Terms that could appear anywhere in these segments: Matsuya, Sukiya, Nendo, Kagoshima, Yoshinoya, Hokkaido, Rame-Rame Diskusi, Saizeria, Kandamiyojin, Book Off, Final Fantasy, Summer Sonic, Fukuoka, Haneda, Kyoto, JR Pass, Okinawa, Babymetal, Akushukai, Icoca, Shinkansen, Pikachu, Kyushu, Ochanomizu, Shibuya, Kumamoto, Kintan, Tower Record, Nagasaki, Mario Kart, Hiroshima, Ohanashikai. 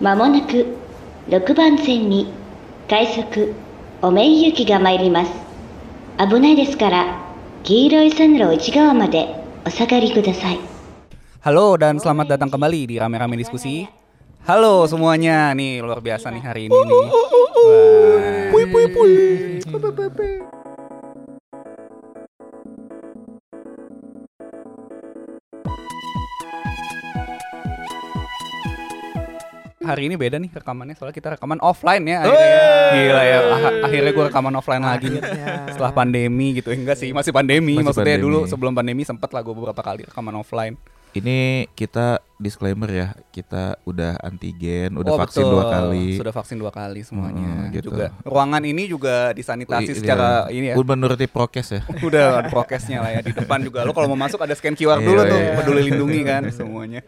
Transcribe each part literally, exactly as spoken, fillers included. Mamonaku, rokuban sen ni kaisuku omei yuki ga mairimasu. Abunai desu kara, kiiroi sanro uchigawa made osagari kudasai. Halo dan selamat datang kembali di Rame-Rame Diskusi. Halo semuanya, nih luar biasa nih hari ini nih. Pui pui pui. Hari ini beda nih rekamannya, soalnya kita rekaman offline ya akhirnya. Wey! Gila ya, ah, akhirnya gue rekaman offline lagi nih setelah pandemi gitu. Enggak sih, masih pandemi, masih maksudnya pandemi. Dulu sebelum pandemi sempet lah gue beberapa kali rekaman offline. Ini kita disclaimer ya, kita udah antigen, udah oh, vaksin betul. dua kali. Sudah vaksin dua kali semuanya. Hmm, gitu. Juga ruangan ini juga disanitasi I, secara iya. ini ya. Udah menuruti prokes ya. Udah prokesnya lah ya, di depan juga. Lo kalau mau masuk ada scan Q R dulu tuh, peduli lindungi kan semuanya.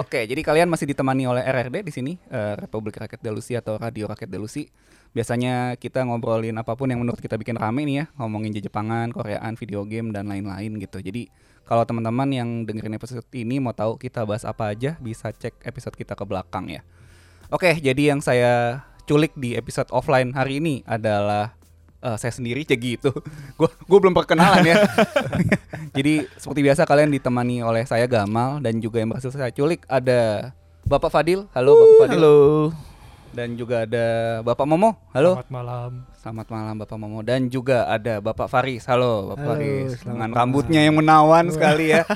Oke, jadi kalian masih ditemani oleh R R D di sini, uh, Republik Rakyat Delusi atau Radio Rakyat Delusi. Biasanya kita ngobrolin apapun yang menurut kita bikin rame nih ya, ngomongin Jejepangan, Koreaan, video game dan lain-lain gitu. Jadi kalau teman-teman yang dengerin episode ini mau tahu kita bahas apa aja, bisa cek episode kita ke belakang ya. Oke, jadi yang saya culik di episode offline hari ini adalah uh, saya sendiri cek gitu. Gue gue belum perkenalan ya. Jadi seperti biasa kalian ditemani oleh saya Gamal dan juga yang berhasil saya culik ada Bapak Fadil. Halo Bapak uh, Fadil. Halo. Dan juga ada Bapak Momo, halo. Selamat malam. Selamat malam Bapak Momo. Dan juga ada Bapak Faris, halo Bapak halo, Faris. Dengan malam. Rambutnya yang menawan sekali ya.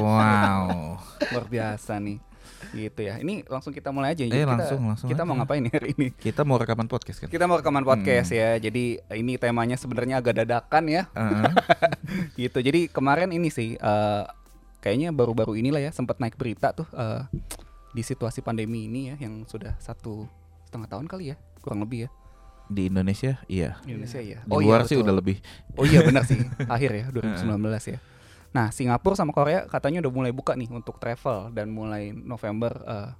Wow. Luar biasa nih. Gitu ya. Ini langsung kita mulai aja. Eh, kita, langsung, langsung kita aja. Mau ngapain nih hari ini? Kita mau rekaman podcast kan? Kita mau rekaman podcast hmm. ya. Jadi ini temanya sebenarnya agak dadakan ya. Uh-huh. Gitu. Jadi kemarin ini sih, uh, kayaknya baru-baru inilah ya sempat naik berita tuh. Uh, Di situasi pandemi ini ya, yang sudah satu setengah tahun kali ya, kurang lebih ya. Di Indonesia, iya. Indonesia ya. Oh, di luar iya, sih udah lebih. Oh iya benar sih, akhir ya dua ribu sembilan belas ya. Nah Singapura sama Korea katanya udah mulai buka nih untuk travel dan mulai November, uh,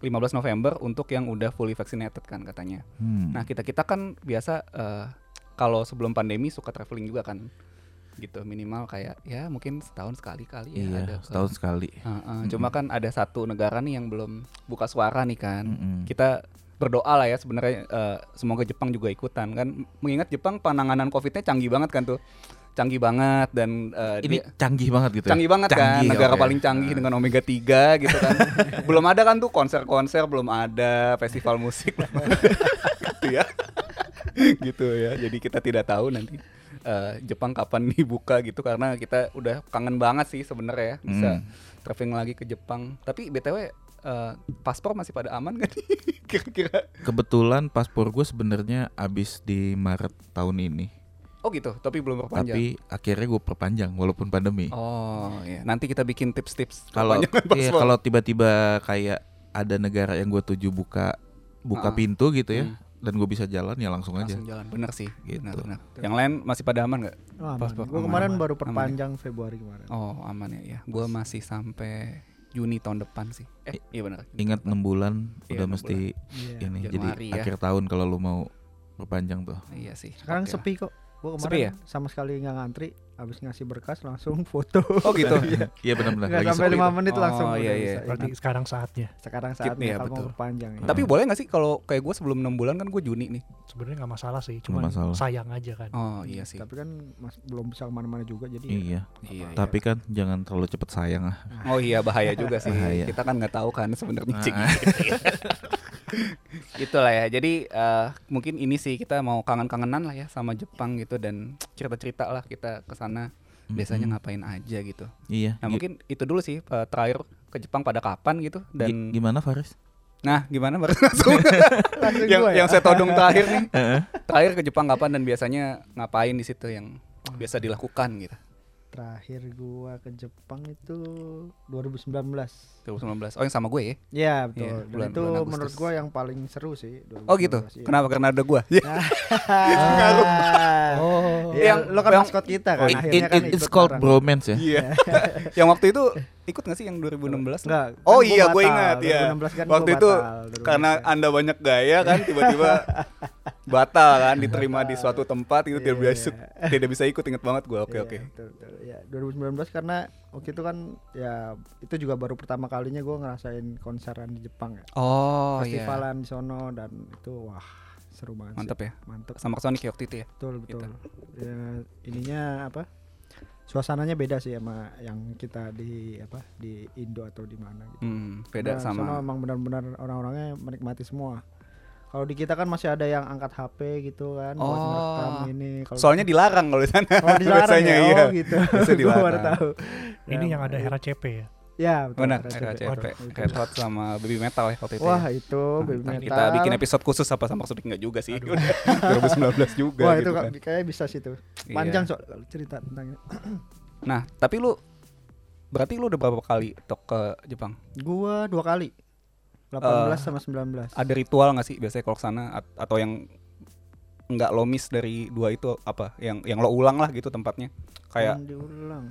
lima belas November untuk yang udah fully vaccinated kan katanya. Hmm. Nah kita-kita kan biasa uh, kalau sebelum pandemi suka traveling juga kan. Gitu minimal kayak ya mungkin setahun sekali kali ya iya, ada setahun ke, sekali uh, uh, mm-hmm. Cuma kan ada satu negara nih yang belum buka suara nih kan mm-hmm. Kita berdoa lah ya sebenarnya uh, semoga Jepang juga ikutan kan, mengingat Jepang penanganan COVID-nya canggih banget kan tuh canggih banget dan uh, ini dia, canggih banget gitu canggih ya? banget canggih, kan negara okay. paling canggih uh. dengan omega tiga gitu kan. Belum ada kan tuh konser-konser, belum ada festival musik gitu ya. Gitu ya, jadi kita tidak tahu nanti Uh, Jepang kapan dibuka gitu, karena kita udah kangen banget sih sebenarnya bisa hmm. traveling lagi ke Jepang. Tapi B T W uh, paspor masih pada aman kan? Kira-kira. Kebetulan paspor gue sebenarnya habis di Maret tahun ini. Oh gitu, tapi belum perpanjang. Tapi akhirnya gue perpanjang walaupun pandemi. Oh iya, nanti kita bikin tips-tips. Kalau iya, kalau tiba-tiba kayak ada negara yang gue tuju buka buka uh, pintu gitu ya. Hmm. Dan gue bisa jalan ya langsung, langsung aja. Langsung jalan, bener sih. Gitu. Bener, bener. Yang lain masih pada aman nggak? Oh, aman. Gue kemarin aman. baru perpanjang aman. Februari kemarin. Oh aman ya, ya. Gue masih sampai Juni tahun depan sih. Eh, I- iya bener. Ingat enam bulan iya, udah enam mesti bulan. Ini. Yeah. Jadi ya. Akhir tahun kalau lo mau perpanjang tuh. Iya sih. Sekarang okay. sepi kok. Gue kemarin sepi ya? Sama sekali nggak ngantri. Abis ngasih berkas langsung foto. Oh gitu. Iya benar-benar. Gak sampai lima menit langsung. Oh iya iya. Berarti sekarang saatnya. Sekarang saatnya kalau mau perpanjang. Tapi boleh nggak sih kalau kayak gue sebelum enam bulan kan gue Juni nih. Sebenarnya nggak masalah sih. Cuma sayang aja kan. Oh iya sih. Tapi kan masih belum bisa kemana-mana juga jadi. Iya. Iya. Tapi kan jangan terlalu cepet sayang ah. Oh iya bahaya juga sih. Kita kan nggak tahu kan sebenarnya. Itulah ya. Jadi uh, mungkin ini sih kita mau kangen-kangenan lah ya sama Jepang gitu dan cerita-cerita lah kita kesana mm-hmm. biasanya ngapain aja gitu. Iya. Nah mungkin y- itu dulu sih uh, terakhir ke Jepang pada kapan gitu dan G- gimana Faris? Nah gimana Faris? yang ya? yang saya todong terakhir nih. Terakhir ke Jepang kapan dan biasanya ngapain di situ yang biasa dilakukan gitu. Terakhir gua ke Jepang itu dua ribu sembilan belas. dua ribu sembilan belas. Oh yang sama gue ya? Iya betul. Ya, bulan, itu bulan menurut gua yang paling seru sih. dua ribu sembilan belas, oh gitu. Iya. Kenapa? Karena ada gua. ah. Oh. Yang lo kan maskot kita kan. It, akhirnya kan it, it's called barang. Bromance ya. Iya. Yang waktu itu ikut nggak sih yang dua ribu enam belas? Enggak. Oh kan iya, gue ingat ya. Kan waktu itu batal, karena Anda banyak gaya kan tiba-tiba batal kan diterima di suatu tempat itu tidak bisa tidak bisa ikut. Ingat banget gue. Oke oke. Ya dua ribu sembilan belas karena waktu itu kan ya itu juga baru pertama kalinya gue ngerasain konseran di Jepang ya. Oh iya. Festivalan di sono dan itu wah seru banget. Mantap ya. Mantap. Summer Sonic ya waktu itu ya. Betul betul. Ya ininya apa? Suasananya beda sih sama yang kita di apa di Indo atau di mana gitu. Hmm, beda sama. Sono emang benar-benar orang-orangnya menikmati semua. Kalau di kita kan masih ada yang angkat H P gitu kan, oh. Merekam ini. Kalo soalnya kita... dilarang kalau di sana. Oh, biasanya ya, iya. Oh, gitu. Biasanya dilarang. Baru tahu. Ini ya, yang ada Hera C P ya. Ya, betul. Benar, Hera C P. Ketot sama Babymetal ya waktu itu. Wah, ya. Itu Babymetal. Kita bikin episode khusus apa sama maksudnya enggak juga sih. dua ribu sembilan belas juga. Wah, gitu itu kan. Kayaknya bisa sih tuh. Panjang iya. Soal cerita tentang. Nah, tapi lu berarti lu udah berapa kali tok ke Jepang? Gua dua kali. delapan belas uh, sama sembilan belas. Ada ritual nggak sih biasanya kalau kesana at- atau yang nggak lo miss dari dua itu apa? Yang yang lo ulang lah gitu tempatnya. Kayak yang diulang.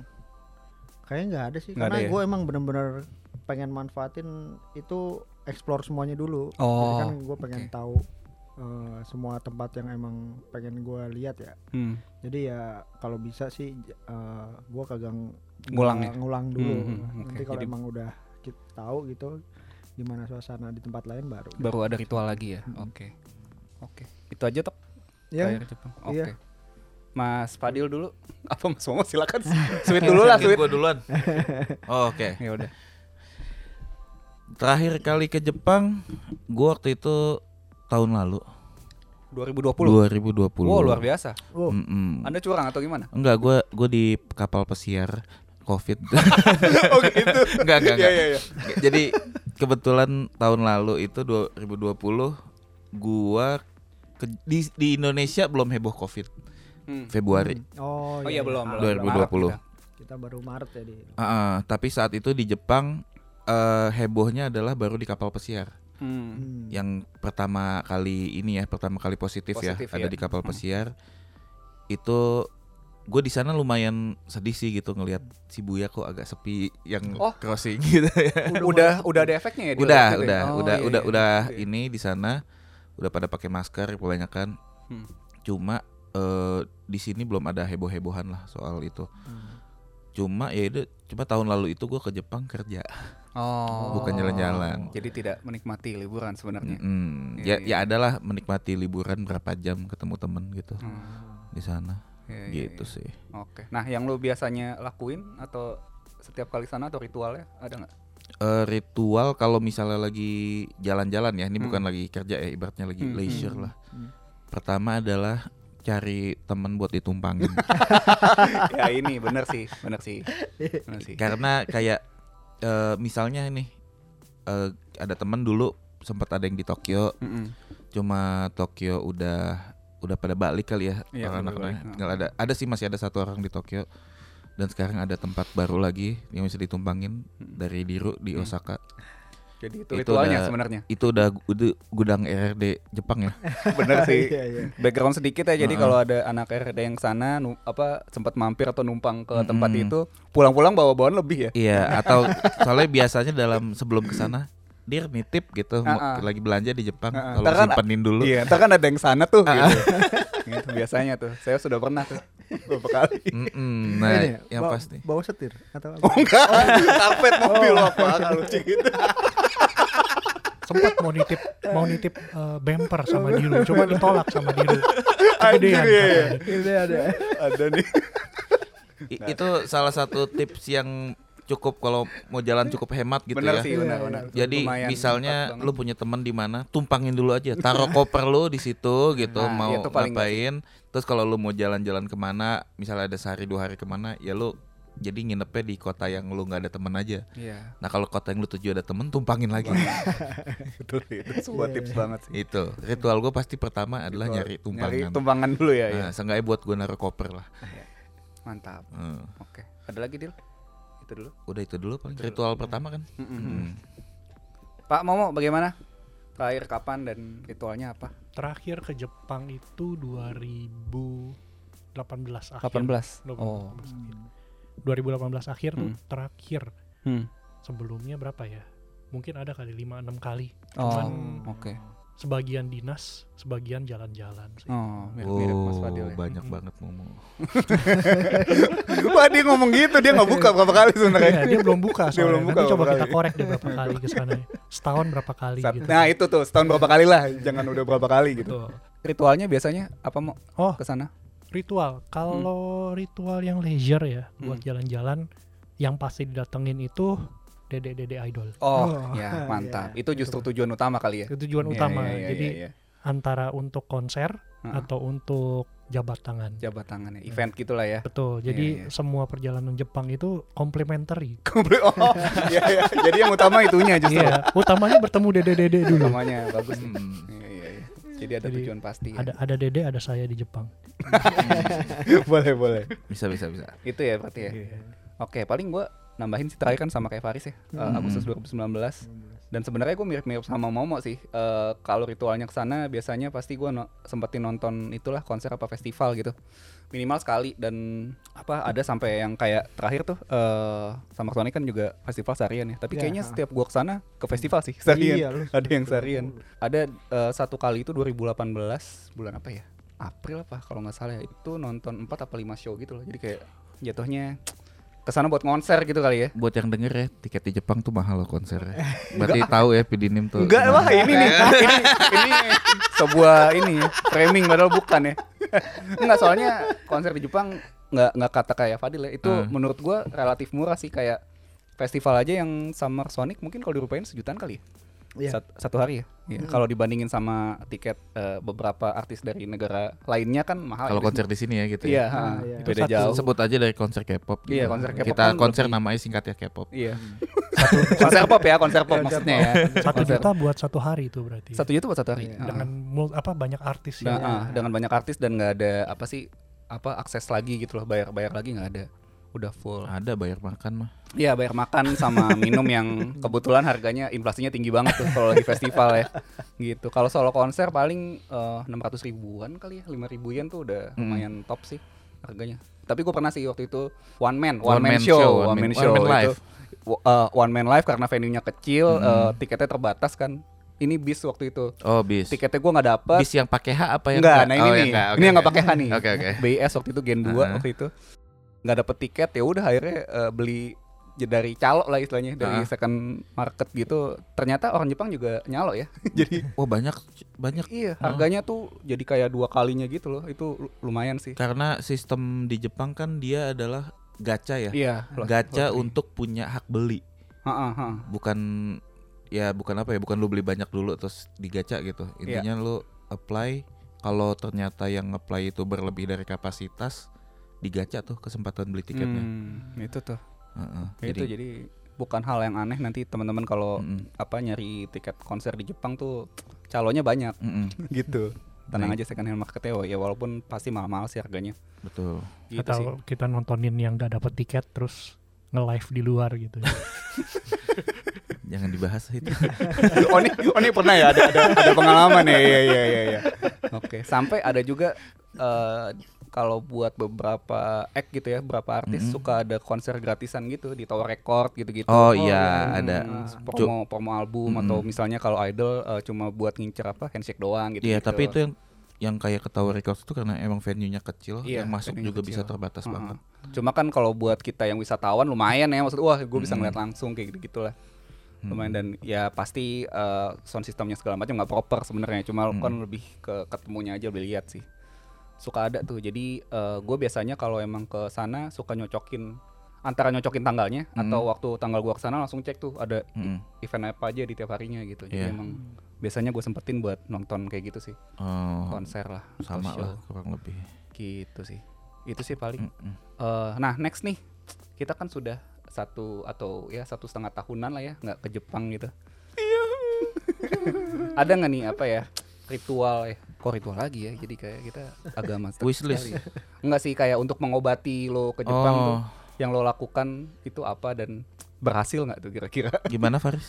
Kayaknya nggak ada sih. Gak karena gue ya? Emang benar-benar pengen manfaatin itu explore semuanya dulu. Oh. Jadi kan gue pengen okay. tahu uh, semua tempat yang emang pengen gue lihat ya. Hmm. Jadi ya kalau bisa sih uh, gue kagak ngulang ng- ya? Ngulang dulu. Hmm, hmm, okay. Nanti kalau jadi... emang udah kita tahu gitu. Gimana suasana di tempat lain baru baru ada ritual lagi ya. Oke hmm. oke okay. okay. Itu aja tok ya yeah. Oke okay. Mas Fadil dulu apa Mas Momo silakan sweet dulu lah sweet gue duluan oh, oke okay. Ya udah terakhir kali ke Jepang gue waktu itu tahun lalu dua ribu dua puluh. Wow luar biasa. Wow. Anda curang atau gimana? Enggak gue gue di kapal pesiar Covid. Oh gitu. Enggak enggak. Ya, ya, ya. Jadi kebetulan tahun lalu itu dua ribu dua puluh gua ke, di, di Indonesia belum heboh Covid. Hmm. Februari. Hmm. Oh, oh iya, iya belum. dua ribu dua puluh. Kita. Kita baru Maret ya di. Uh, tapi saat itu di Jepang uh, hebohnya adalah baru di kapal pesiar. Hmm. Yang pertama kali ini ya, pertama kali positif, positif ya, ya, ada di kapal pesiar. Hmm. Itu gue di sana lumayan sedih sih gitu ngelihat Shibuya kok agak sepi yang oh. crossing gitu ya. Udah udah ada efeknya ya. Udah udah ya? Oh, udah iya, udah iya. udah ini di sana udah pada pakai masker kebanyakan. Hmm. Cuma uh, di sini belum ada heboh-hebohan lah soal itu. Hmm. Cuma ya itu cuma tahun lalu itu gue ke Jepang kerja. Oh. Bukan jalan-jalan. Jadi tidak menikmati liburan sebenarnya. Mm-hmm. Ya ya adalah menikmati liburan berapa jam ketemu temen gitu. Hmm. Di sana. Ya, gitu ya, ya. Sih. Oke. Nah, yang lo biasanya lakuin atau setiap kali sana atau ritualnya ada nggak? Uh, ritual kalau misalnya lagi jalan-jalan ya, ini hmm. bukan lagi kerja ya, ibaratnya lagi hmm. leisure lah. Hmm. Pertama adalah cari teman buat ditumpangin. Ya ini benar sih, benar sih, benar sih. Karena kayak uh, misalnya nih uh, ada teman dulu sempat ada yang di Tokyo, mm-mm. cuma Tokyo udah udah pada balik kali ya, ya anak-anak tinggal ada ada sih masih ada satu orang di Tokyo dan sekarang ada tempat baru lagi yang bisa ditumpangin dari Diru di Osaka. Jadi itu, itu ritualnya udah, sebenarnya itu udah gudang R R D Jepang ya. Bener sih. Iya, iya. Background sedikit ya, jadi uh-huh. kalau ada anak R R D yang sana nu, apa sempat mampir atau numpang ke mm-hmm. tempat itu pulang-pulang bawa bawaan lebih ya. Iya atau soalnya biasanya dalam sebelum kesana Dir nitip gitu uh-uh. lagi belanja di Jepang uh-uh. kalau simpenin dulu. Iya, entar kan ada yang sana tuh uh-uh. gitu. Gitu biasanya tuh. Saya sudah pernah tuh beberapa kali. Mm-hmm. Nah, ya, yang ba- pasti. Bawa setir atau apa? Oh, enggak. Karpet mobil oh. apa kalau gitu. Sempat mau nitip mau nitip uh, bumper sama Diru, cuma ditolak sama Diru. Ada ya. Ini ada. Ada nih. I- itu salah satu tips yang cukup kalau mau jalan cukup hemat gitu. Bener ya. Sih, bener, bener. Jadi lumayan, misalnya lu punya teman di mana, tumpangin dulu aja, taruh koper lu di situ gitu, nah, mau ya ngapain. Terus kalau lu mau jalan-jalan kemana, misalnya ada sehari dua hari kemana, ya lu jadi nginepnya di kota yang lu nggak ada teman aja. Yeah. Nah kalau kota yang lu tuju ada teman, tumpangin lagi. Itu itu semua tips banget sih. Itu ritual gue pasti pertama adalah ritual. nyari tumpangan. Nyari tumpangan dulu ya. Nah, ya. Seenggaknya buat gue naruh koper lah. Mantap. Hmm. Oke, okay. Ada lagi Dil? Itu dulu. Udah itu dulu paling ritual dulu. Pertama kan. Hmm. Pak Momo bagaimana? Terakhir kapan dan ritualnya apa? Terakhir ke Jepang itu dua ribu delapan belas akhir. delapan belas. Oh. dua ribu delapan belas akhir tuh hmm. terakhir. Hmm. Sebelumnya berapa ya? Mungkin ada kali lima enam kali. Cuman oh, oke. Okay. sebagian dinas, sebagian jalan-jalan sih. Oh, mirip-mirip Mas Fadil ya. Banyak hmm. banget ngomong. Wah, dia ngomong gitu, dia nggak buka berapa kali sebenarnya. Iya, dia belum buka soalnya. Dia belum buka. Nanti coba kali. Kita korek dia berapa kali kesana. Setahun berapa kali Sat- gitu. Nah itu tuh, setahun berapa kali lah, jangan udah berapa kali gitu. Betul. Ritualnya biasanya apa mau oh, kesana? Ritual, kalau hmm. ritual yang leisure ya, buat hmm. jalan-jalan, yang pasti didatengin itu Dede-dede idol. Oh, oh ya mantap. Yeah. Itu justru tujuan utama kali ya. Itu tujuan yeah, utama. Yeah, yeah, Jadi yeah, yeah. antara untuk konser uh-huh. atau untuk jabat tangan. Jabat tangan ya. Event yeah. gitulah ya. Betul. Jadi yeah, yeah. semua perjalanan Jepang itu complementary. Oh, ya, ya. Jadi yang utama itunya justru. Yeah. Utamanya bertemu dede-dede dulu. Utamanya bagus. Hmm. Yeah, yeah, yeah. Jadi ada Jadi, tujuan pasti. Ya. Ada ada dede, ada saya di Jepang. Boleh boleh. Bisa bisa bisa. Itu ya berarti ya. Yeah. Oke, paling gua nambahin sih terakhir kan sama kayak Faris ya, hmm. uh, Agustus dua ribu sembilan belas dan sebenarnya gue mirip-mirip sama Momo sih. uh, kalau ritualnya kesana biasanya pasti gue no- sempetin nonton itulah konser apa festival gitu minimal sekali, dan apa ada sampai yang kayak terakhir tuh uh, Summer Sonic kan juga festival seharian ya, tapi ya, kayaknya setiap gue kesana ke festival sih seharian. Iya, ada yang seharian, ada uh, satu kali itu dua ribu delapan belas bulan apa ya, April apa kalau nggak salah ya, itu nonton empat apa lima show gitu loh, jadi kayak jatuhnya kesana buat konser gitu kali ya. Buat yang denger ya, tiket di Jepang tuh mahal loh konsernya. Berarti tahu ya Pidinim tuh. Enggak lah ini nih. ini, ini sebuah ini framing padahal bukan ya. Enggak, soalnya konser di Jepang enggak enggak kata kayak Fadil ya. Itu hmm. menurut gua relatif murah sih, kayak festival aja yang Summer Sonic mungkin kalau dirupain sejutaan kali ya. Yeah. Sat, satu hari ya, ya. Mm-hmm. Kalau dibandingin sama tiket uh, beberapa artis dari negara lainnya kan mahal. Kalau konser di sini ya gitu ya. Iya, ah, iya. Beda satu, jauh. Sebut aja dari konser K-pop. Iya, gitu. konser K-pop. Kita kan konser lebih... namanya singkatnya K-pop. Iya. Satu, konser pop ya, konser pop maksudnya ya. Satu juta buat satu hari itu berarti. Satu juta buat satu hari. Iya. Dengan uh-huh. apa banyak artis nah, ya. Uh, dengan banyak artis dan nggak ada apa sih apa akses lagi gitu loh, bayar-bayar lagi nggak ada. Udah full. Ada bayar makan mah. Iya, bayar makan sama minum yang kebetulan harganya inflasinya tinggi banget tuh kalau lagi festival ya. Gitu. Kalau solo konser paling uh, enam ratus ribuan kali ya, lima ribu yen tuh udah lumayan hmm. top sih harganya. Tapi gue pernah sih waktu itu one man, one, one man, man show, show, one man, man show, one man live. Itu, uh, one man live karena venue-nya kecil, hmm. uh, tiketnya terbatas kan. Ini bis waktu itu. Oh, bis. Tiketnya gue nggak dapet. Bis yang pakai H apa yang enggak? Nah ini oh, nih, enggak. Okay, ini yang nggak okay. pakai H nih. Okay, okay. B I S waktu itu Gen dua uh-huh. waktu itu. Nggak dapet tiket, ya udah akhirnya uh, beli dari calo lah istilahnya, dari uh. second market gitu. Ternyata orang Jepang juga nyalo ya. Jadi wah oh, banyak banyak. Iya, harganya uh. tuh jadi kayak dua kalinya gitu loh. Itu lumayan sih. Karena sistem di Jepang kan dia adalah gacha ya. Iya, gacha lho, lho, untuk lho. punya hak beli. Uh, uh, uh. Bukan ya bukan apa ya, bukan lu beli banyak dulu terus digacha gitu. Intinya yeah. lu apply, kalau ternyata yang apply itu berlebih dari kapasitas digacha tuh kesempatan beli tiketnya. Hmm, itu tuh. Uh-uh, itu jadi, jadi bukan hal yang aneh nanti teman-teman kalau uh-uh. apa nyari tiket konser di Jepang tuh calonnya banyak. Uh-uh. gitu. Tenang nah. aja second hand market ya, walaupun pasti mahal-mahal sih harganya. Betul. Gitu atau sih. Kita nontonin yang enggak dapat tiket terus nge-live di luar gitu. Jangan dibahas itu. Oni Oni pernah ya ada ada, ada pengalaman ya. Iya iya iya ya. Oke, sampai ada juga uh, kalau buat beberapa act gitu ya, beberapa artis mm-hmm. suka ada konser gratisan gitu di Tower Record gitu-gitu. Oh, oh iya, hmm, ada promo promo album mm-hmm. atau misalnya kalau idol uh, cuma buat ngincer apa handshake doang gitu. Iya, gitu. Tapi itu yang yang kayak ke Tower Record itu karena emang venue-nya kecil, iya, yang masuk juga kecil. Bisa terbatas uh-huh. banget. Cuma kan kalau buat kita yang wisatawan lumayan ya, maksud wah gue mm-hmm. bisa ngeliat langsung kayak gitu-gitulah. Lumayan dan ya pasti uh, sound systemnya segala macam nggak proper sebenarnya, cuma mm-hmm. kan lebih ke ketemunya aja lebih lihat sih. Suka ada tuh, jadi uh, gue biasanya kalau emang ke sana suka nyocokin antara nyocokin tanggalnya mm. atau waktu tanggal gue kesana langsung cek tuh ada mm. event apa aja di tiap harinya gitu, jadi yeah. emang biasanya gue sempetin buat nonton kayak gitu sih, oh, konser lah sama lah kurang lebih gitu sih, itu sih paling uh, nah next nih kita kan sudah satu atau ya satu setengah tahunan lah ya nggak ke Jepang gitu. Ada nggak nih apa ya ritual ya, kok ritual lagi ya, jadi kayak kita agama wishlist ya. Enggak sih, kayak untuk mengobati lo ke Jepang oh. tuh yang lo lakukan itu apa dan berhasil nggak tuh kira-kira gimana Faris?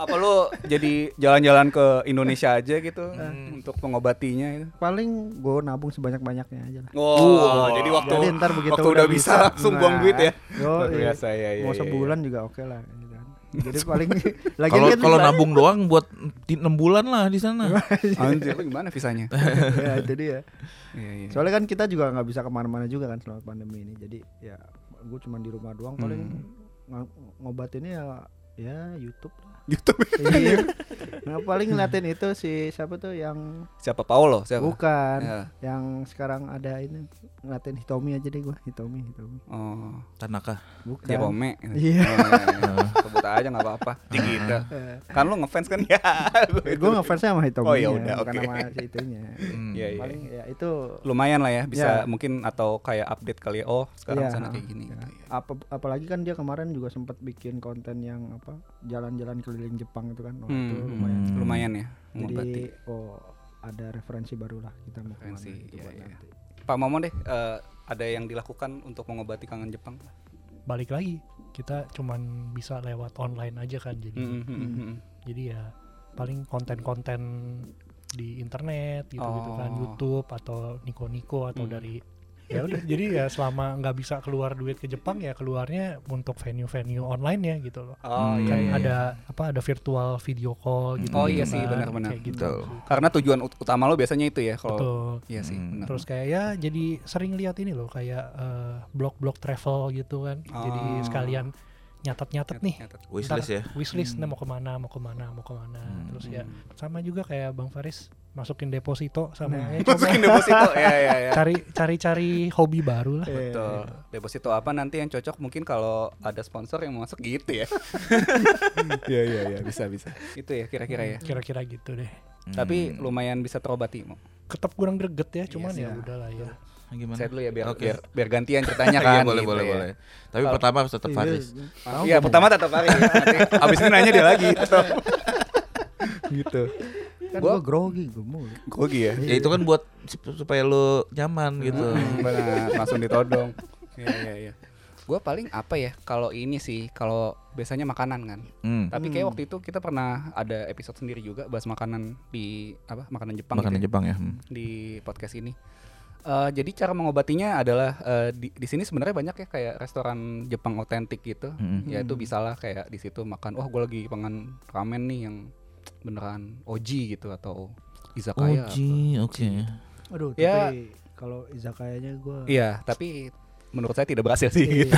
Apa lo jadi jalan-jalan ke Indonesia aja gitu hmm. untuk pengobatinya gitu? Paling gue nabung sebanyak-banyaknya aja lah. Oh, oh jadi waktu jadi ntar begitu waktu udah bisa, bisa langsung nah, buang duit ya. Yo, iya. Biasa ya, ya, mau sebulan ya, ya. Juga oke okay lah. Jadi paling lagi kalau kalau nabung doang buat enam bulan lah di sana. Anjir, gimana visanya? Ya itu dia. Iya, iya. Soalnya kan kita juga nggak bisa kemana-mana juga kan selama pandemi ini. Jadi ya gue cuma di rumah doang paling hmm. ngobatinnya ya ya YouTube. YouTube. Iya. Nah, paling ngeliatin itu si siapa tuh yang siapa Paolo siapa? Bukan. Ya. Yang sekarang ada ini ngeliatin Hitomi aja deh gua, Hitomi, Hitomi. Oh, Tanaka. Bukan. Dia Ome. Iya. Sebut aja enggak apa-apa. Tinggi dah. Kan lu ngefans kan ya. Gua ngefansnya sama Hitomi. Oh ya udah, oke. Okay. Sama si itunya. Hmm. Ya, ya. Paling ya itu lumayan lah ya, bisa ya. Mungkin atau kayak update kali oh sekarang ya, sana kayak gini. Ya. Gitu. Apa apalagi kan dia kemarin juga sempat bikin konten yang apa? Jalan-jalan ke keliling Jepang itu kan, oh, hmm, itu lumayan, hmm. lumayan ya. Jadi, oh ada referensi barulah kita mau referensi, gitu ya, ya. Nanti. Pak Momon deh, uh, ada yang dilakukan untuk mengobati kangen Jepang? Balik lagi, kita cuman bisa lewat online aja kan, jadi, mm-hmm, mm-hmm. jadi ya paling konten-konten di internet gitu-gitu oh. kan, YouTube atau Nico-Nico atau mm. dari ya udah jadi ya selama nggak bisa keluar duit ke Jepang ya keluarnya untuk venue-venue online ya gitu loh. Oh iya, kan iya. Ada apa ada virtual video call gitu. Oh iya gitu sih kan, benar-benar gitu. Karena tujuan ut- utama lo biasanya itu ya kalau iya sih. Hmm. Terus kayak ya jadi sering lihat ini loh kayak uh, blog-blog travel gitu kan. Oh. Jadi sekalian nyatet-nyatet nih wishlist ya. Wishlist hmm. nah, mau kemana mau kemana mau kemana. Hmm. Terus ya sama juga kayak Bang Faris masukin deposito sama nah, ya, masukin deposito ya ya ya cari cari cari hobi baru lah betul ya, ya. Deposito apa nanti yang cocok mungkin kalau ada sponsor yang masuk gitu ya ya ya ya bisa bisa itu ya kira-kira ya kira-kira gitu deh hmm. tapi lumayan bisa terobati mau ketep kurang greget ya cuman yes, ya, ya udahlah ya gimana? Saya dulu ya biar, okay. biar, biar gantian ceritanya kan. Iya, boleh gitu boleh ya. Boleh. Tapi Al- pertama tetap Faris. Iya pertama tetap Faris. Abis ini nanya dia lagi. Gitu. Kan gua grogi gua mulu. Grogi ya? Ya itu kan buat supaya lo nyaman gitu. Benar, langsung ditodong. Iya iya iya. Gua paling apa ya? Kalau ini sih, kalau biasanya makanan kan. Hmm. Tapi kayak waktu itu kita pernah ada episode sendiri juga bahas makanan di apa? Makanan Jepang. Makanan gitu Jepang ya. Hmm. Di podcast ini. Uh, jadi cara mengobatinya adalah uh, di, di sini sebenarnya banyak ya kayak restoran Jepang otentik gitu, mm-hmm. ya itu bisalah kayak di situ makan, wah oh, gue lagi pengen ramen nih yang beneran oji gitu atau izakaya. Oji, oke. Okay. Aduh, ya, tapi kalau izakayanya gue. Iya, tapi menurut saya tidak berhasil sih iya. gitu.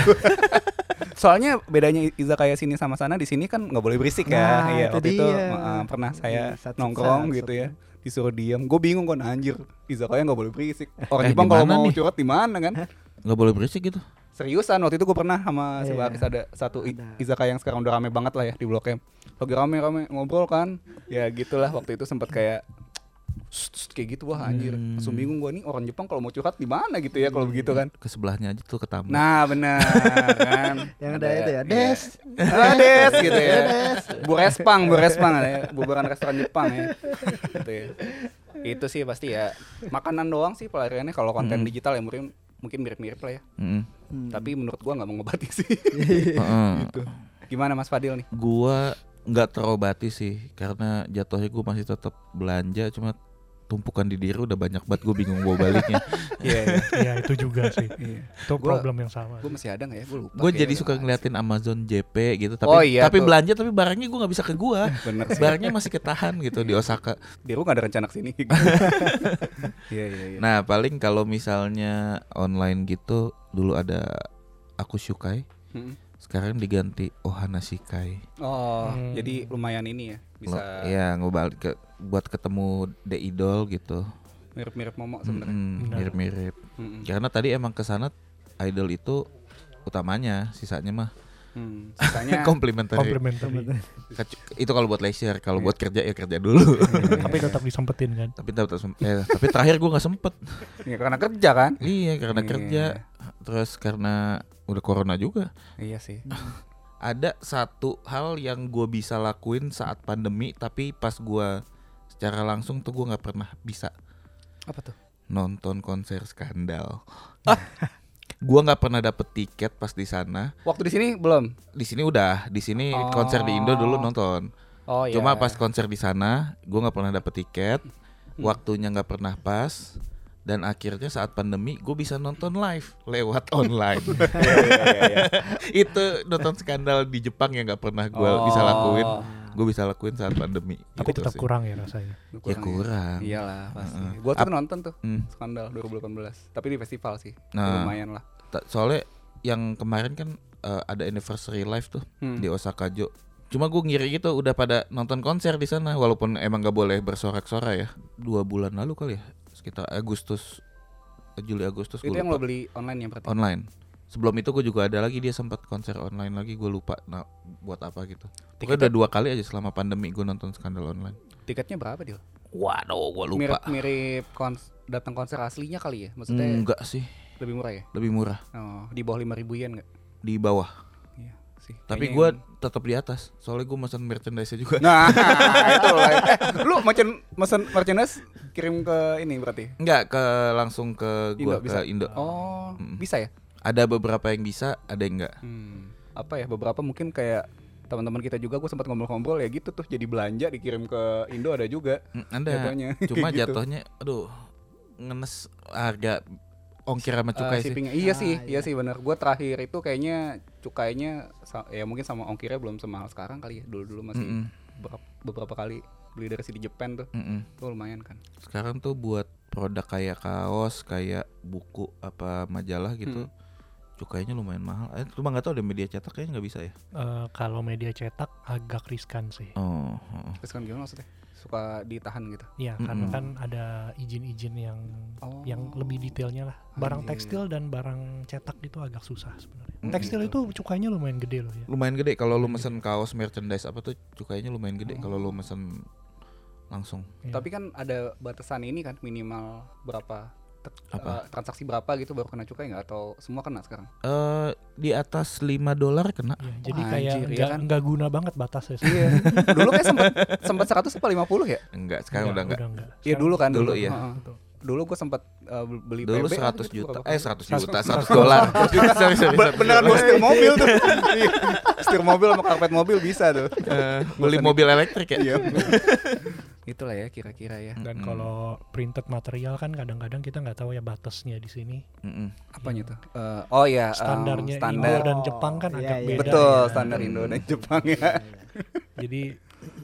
Soalnya bedanya izakaya sini sama sana di sini kan nggak boleh berisik nah, ya. Iya, waktu itu uh, pernah saya iya, nongkrong saat, gitu saat, ya. Saat. Disuruh diam, gue bingung kan anjir izakaya nggak boleh berisik. Orang eh, Jepang kalau mau curhat di mana kan? Nggak boleh berisik gitu. Seriusan waktu itu gue pernah sama si Baris yeah. ada satu izakaya yang sekarang udah rame banget lah ya di Blok M. Lagi rame-rame ngobrol kan? Ya gitulah waktu itu sempat kayak kayak gitu wah anjir. Hmm. Langsung bingung gue nih orang Jepang kalau mau curhat di mana gitu ya kalau hmm. begitu kan? Ke sebelahnya aja tuh ke tamu. Nah benar kan. Yang ada itu ya des, ya. des gitu ya. Bu Respang, Bu Respang ya, bubaran restoran Jepang ya. Gitu ya. Itu sih pasti ya makanan doang sih pelariannya kalau konten hmm. digital ya mungkin mungkin mirip-mirip lah ya. Hmm. Tapi menurut gue nggak mengobati sih. Gitu. Gimana Mas Fadil nih? Gue nggak terobati sih karena jatuhnya gue masih tetap belanja cuma tumpukan di diri udah banyak banget gue bingung bawa baliknya. Iya, ya, itu juga sih. Yeah. Itu gua, problem yang sama. Gue masih ada nggak ya? Gue lupa. Gue jadi suka ngeliatin sih. Amazon J P gitu, tapi oh, iya, tapi tuh. Belanja tapi barangnya gue nggak bisa ke gue. Barangnya masih ketahan gitu di Osaka. Dia gue nggak ada rencana kesini. Iya yeah, yeah, yeah. Nah paling kalau misalnya online gitu dulu ada Akushukai, hmm. sekarang diganti Ohanashikai. Oh, hmm. jadi lumayan ini ya bisa. Iya, gue balik ke. Buat ketemu The Idol gitu. Mirip-mirip Momo sebenarnya. Mm-hmm, mirip-mirip. Mm-hmm. Karena tadi emang kesana Idol itu utamanya, sisanya mah hmm, sisanya komplementer. Itu kalau buat leisure, kalau buat kerja ya kerja dulu. Tapi tetap disempetin kan. Tapi tetap eh, tapi terakhir gue nggak sempet. Ya, karena kerja kan. Iya karena yeah. kerja. Terus karena udah corona juga. Iya sih. Ada satu hal yang gue bisa lakuin saat pandemi tapi pas gue secara langsung tuh gue nggak pernah bisa. Apa tuh? Nonton konser Skandal. Ah. Gue nggak pernah dapet tiket pas di sana. Waktu di sini belum? Di sini udah. Di sini oh. konser di Indo dulu nonton. Oh iya. Cuma pas konser di sana, gue nggak pernah dapet tiket. Waktunya nggak pernah pas. Dan akhirnya saat pandemi gue bisa nonton live lewat online. ya, ya, ya, ya. Itu nonton Skandal di Jepang yang gak pernah gue oh. bisa lakuin. Gue bisa lakuin saat pandemi. Tapi gitu tetap sih. kurang ya rasanya. Kurang ya kurang. Ya. Iyalah pasti. Uh-uh. Gue tuh Ap- nonton tuh hmm. Skandal dua ribu delapan belas. Tapi di festival sih. Nah, lumayan lah. T- soalnya yang kemarin kan uh, ada anniversary live tuh hmm. di Osaka Jo. Cuma gue ngiri gitu udah pada nonton konser di sana walaupun emang gak boleh bersorak-sorak ya. Dua bulan lalu kali ya. Sekitar Agustus, Juli Agustus. Itu yang lupa. Lo beli online yang berarti? Online. Sebelum itu gue juga ada lagi dia sempat konser online lagi gue lupa nah, buat apa gitu. Gue udah dua kali aja selama pandemi gue nonton Skandal online. Tiketnya berapa dia? Waduh gue lupa. Mirip-mirip kons- datang konser aslinya kali ya? Maksudnya? Enggak sih. Lebih murah ya? Lebih murah. Oh, di bawah lima ribu yen nggak? Di bawah. Sih. Tapi gue tetap di atas, soalnya gue mesen merchandise juga. Nah, itu lah. Eh, lu mesen mesen merchandise kirim ke ini berarti? Enggak, ke langsung ke gue ke Indo. Oh, hmm. bisa ya? Ada beberapa yang bisa, ada yang enggak. Hmm. Apa ya? Beberapa mungkin kayak teman-teman kita juga gue sempat ngobrol-ngobrol ya gitu tuh, jadi belanja dikirim ke Indo ada juga. Ada. Jatuhnya. Cuma gitu. Jatuhnya, aduh, ngenes harga. Ongkir sama cukai uh, sih. Iya ah, sih, iya, iya sih benar. Gue terakhir itu kayaknya cukainya ya mungkin sama ongkirnya belum semahal sekarang kali ya. Dulu-dulu masih mm-hmm. beberapa, beberapa kali beli dari sini Jepang tuh. Mm-hmm. Tuh lumayan kan. Sekarang tuh buat produk kayak kaos, kayak buku apa majalah gitu. Hmm. Cukainya lumayan mahal. Eh, lu enggak tahu ada media cetak kayaknya enggak bisa ya? Uh, kalau media cetak agak riskan sih. Oh, oh. Riskan gimana maksudnya? Suka ditahan gitu. Iya, mm-hmm. karena kan ada izin-izin yang oh. yang lebih detailnya lah. Barang Anjir. tekstil dan barang cetak itu agak susah sebenarnya. Mm-hmm. Tekstil gitu. Itu cukainya lumayan gede loh ya. Lumayan gede kalau lu mesen kaos merchandise apa tuh cukainya lumayan gede oh. kalau lu mesen langsung. Ya. Tapi kan ada batasan ini kan minimal berapa Uh, transaksi berapa gitu baru kena cukai nggak atau semua kena sekarang? Uh, di atas lima dolar kena. Ya, jadi oh, kayak nggak ya kan? Guna banget batasnya. Iya. Dulu kayak sempat sempat seratus apa lima puluh ya? Enggak, sekarang udah enggak. Iya dulu kan dulu, dulu ya. Uh-huh. Dulu gue sempat uh, beli dulu P B seratus juta. Eh seratus juta, seratus dolar. Beneran gue setir mobil tuh. Setir mobil sama karpet mobil bisa tuh. Uh, beli mobil elektrik ya. Itulah ya kira-kira ya. Dan mm-hmm. kalau printed material kan kadang-kadang kita nggak tahu ya batasnya di sini. Mm-hmm. Apanya ya. Tuh? Uh, oh ya standarnya um, standar. Indo dan Jepang kan oh, agak iya, beda. Betul ya. Standar Indo dan Jepang ya. Jadi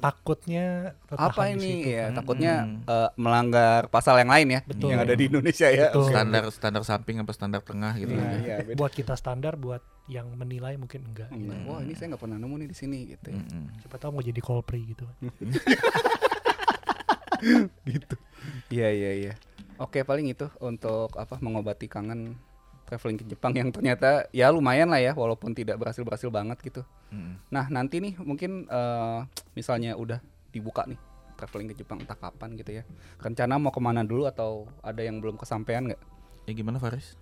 takutnya apa ini ya? Kan? Takutnya mm-hmm. uh, melanggar pasal yang lain ya, betul, yang ada di Indonesia ya. Betul. Standar standar samping apa standar tengah gitu. Ya, ya. Ya, buat kita standar buat yang menilai mungkin enggak. Mm-hmm. Gitu. Wah ini saya nggak pernah nemu nih di sini gitu. Mm-hmm. Siapa tahu mau jadi Colpri gitu. gitu. Iya iya iya. Oke paling itu untuk apa mengobati kangen traveling ke Jepang yang ternyata ya lumayan lah ya walaupun tidak berhasil-berhasil banget gitu. Mm. Nah, nanti nih mungkin uh, misalnya udah dibuka nih traveling ke Jepang entah kapan gitu ya. Rencana mau kemana dulu atau ada yang belum kesampaian enggak? Ya gimana Faris?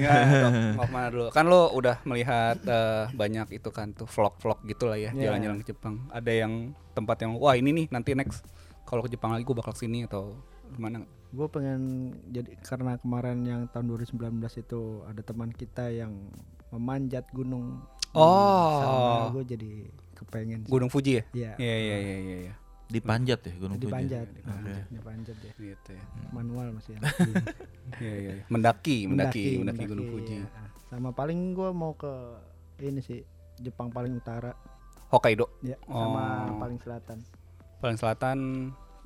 Enggak, mau kemana dulu. Kan lo udah melihat uh, banyak itu kan tuh vlog-vlog gitu lah ya, yeah. jalan-jalan ke Jepang. Ada yang tempat yang wah ini nih nanti next kalau ke Jepang lagi gue bakal kesini atau gimana? Gue pengen jadi karena kemarin yang tahun dua ribu sembilan belas itu ada teman kita yang memanjat gunung. Oh. Gue jadi kepengen. Sih. Gunung Fuji ya? Iya. Iya iya iya iya. Ya. Dipanjat ya gunung Fuji. Dipanjat. Dipanjat. Okay. Dipanjat ya. Gitu ya. Manual masih. Iya iya. Mendaki, mendaki, mendaki, mendaki gunung Fuji. Ya. Sama paling gue mau ke ini sih Jepang paling utara. Hokkaido. Ya. Sama oh. paling selatan. Paling selatan.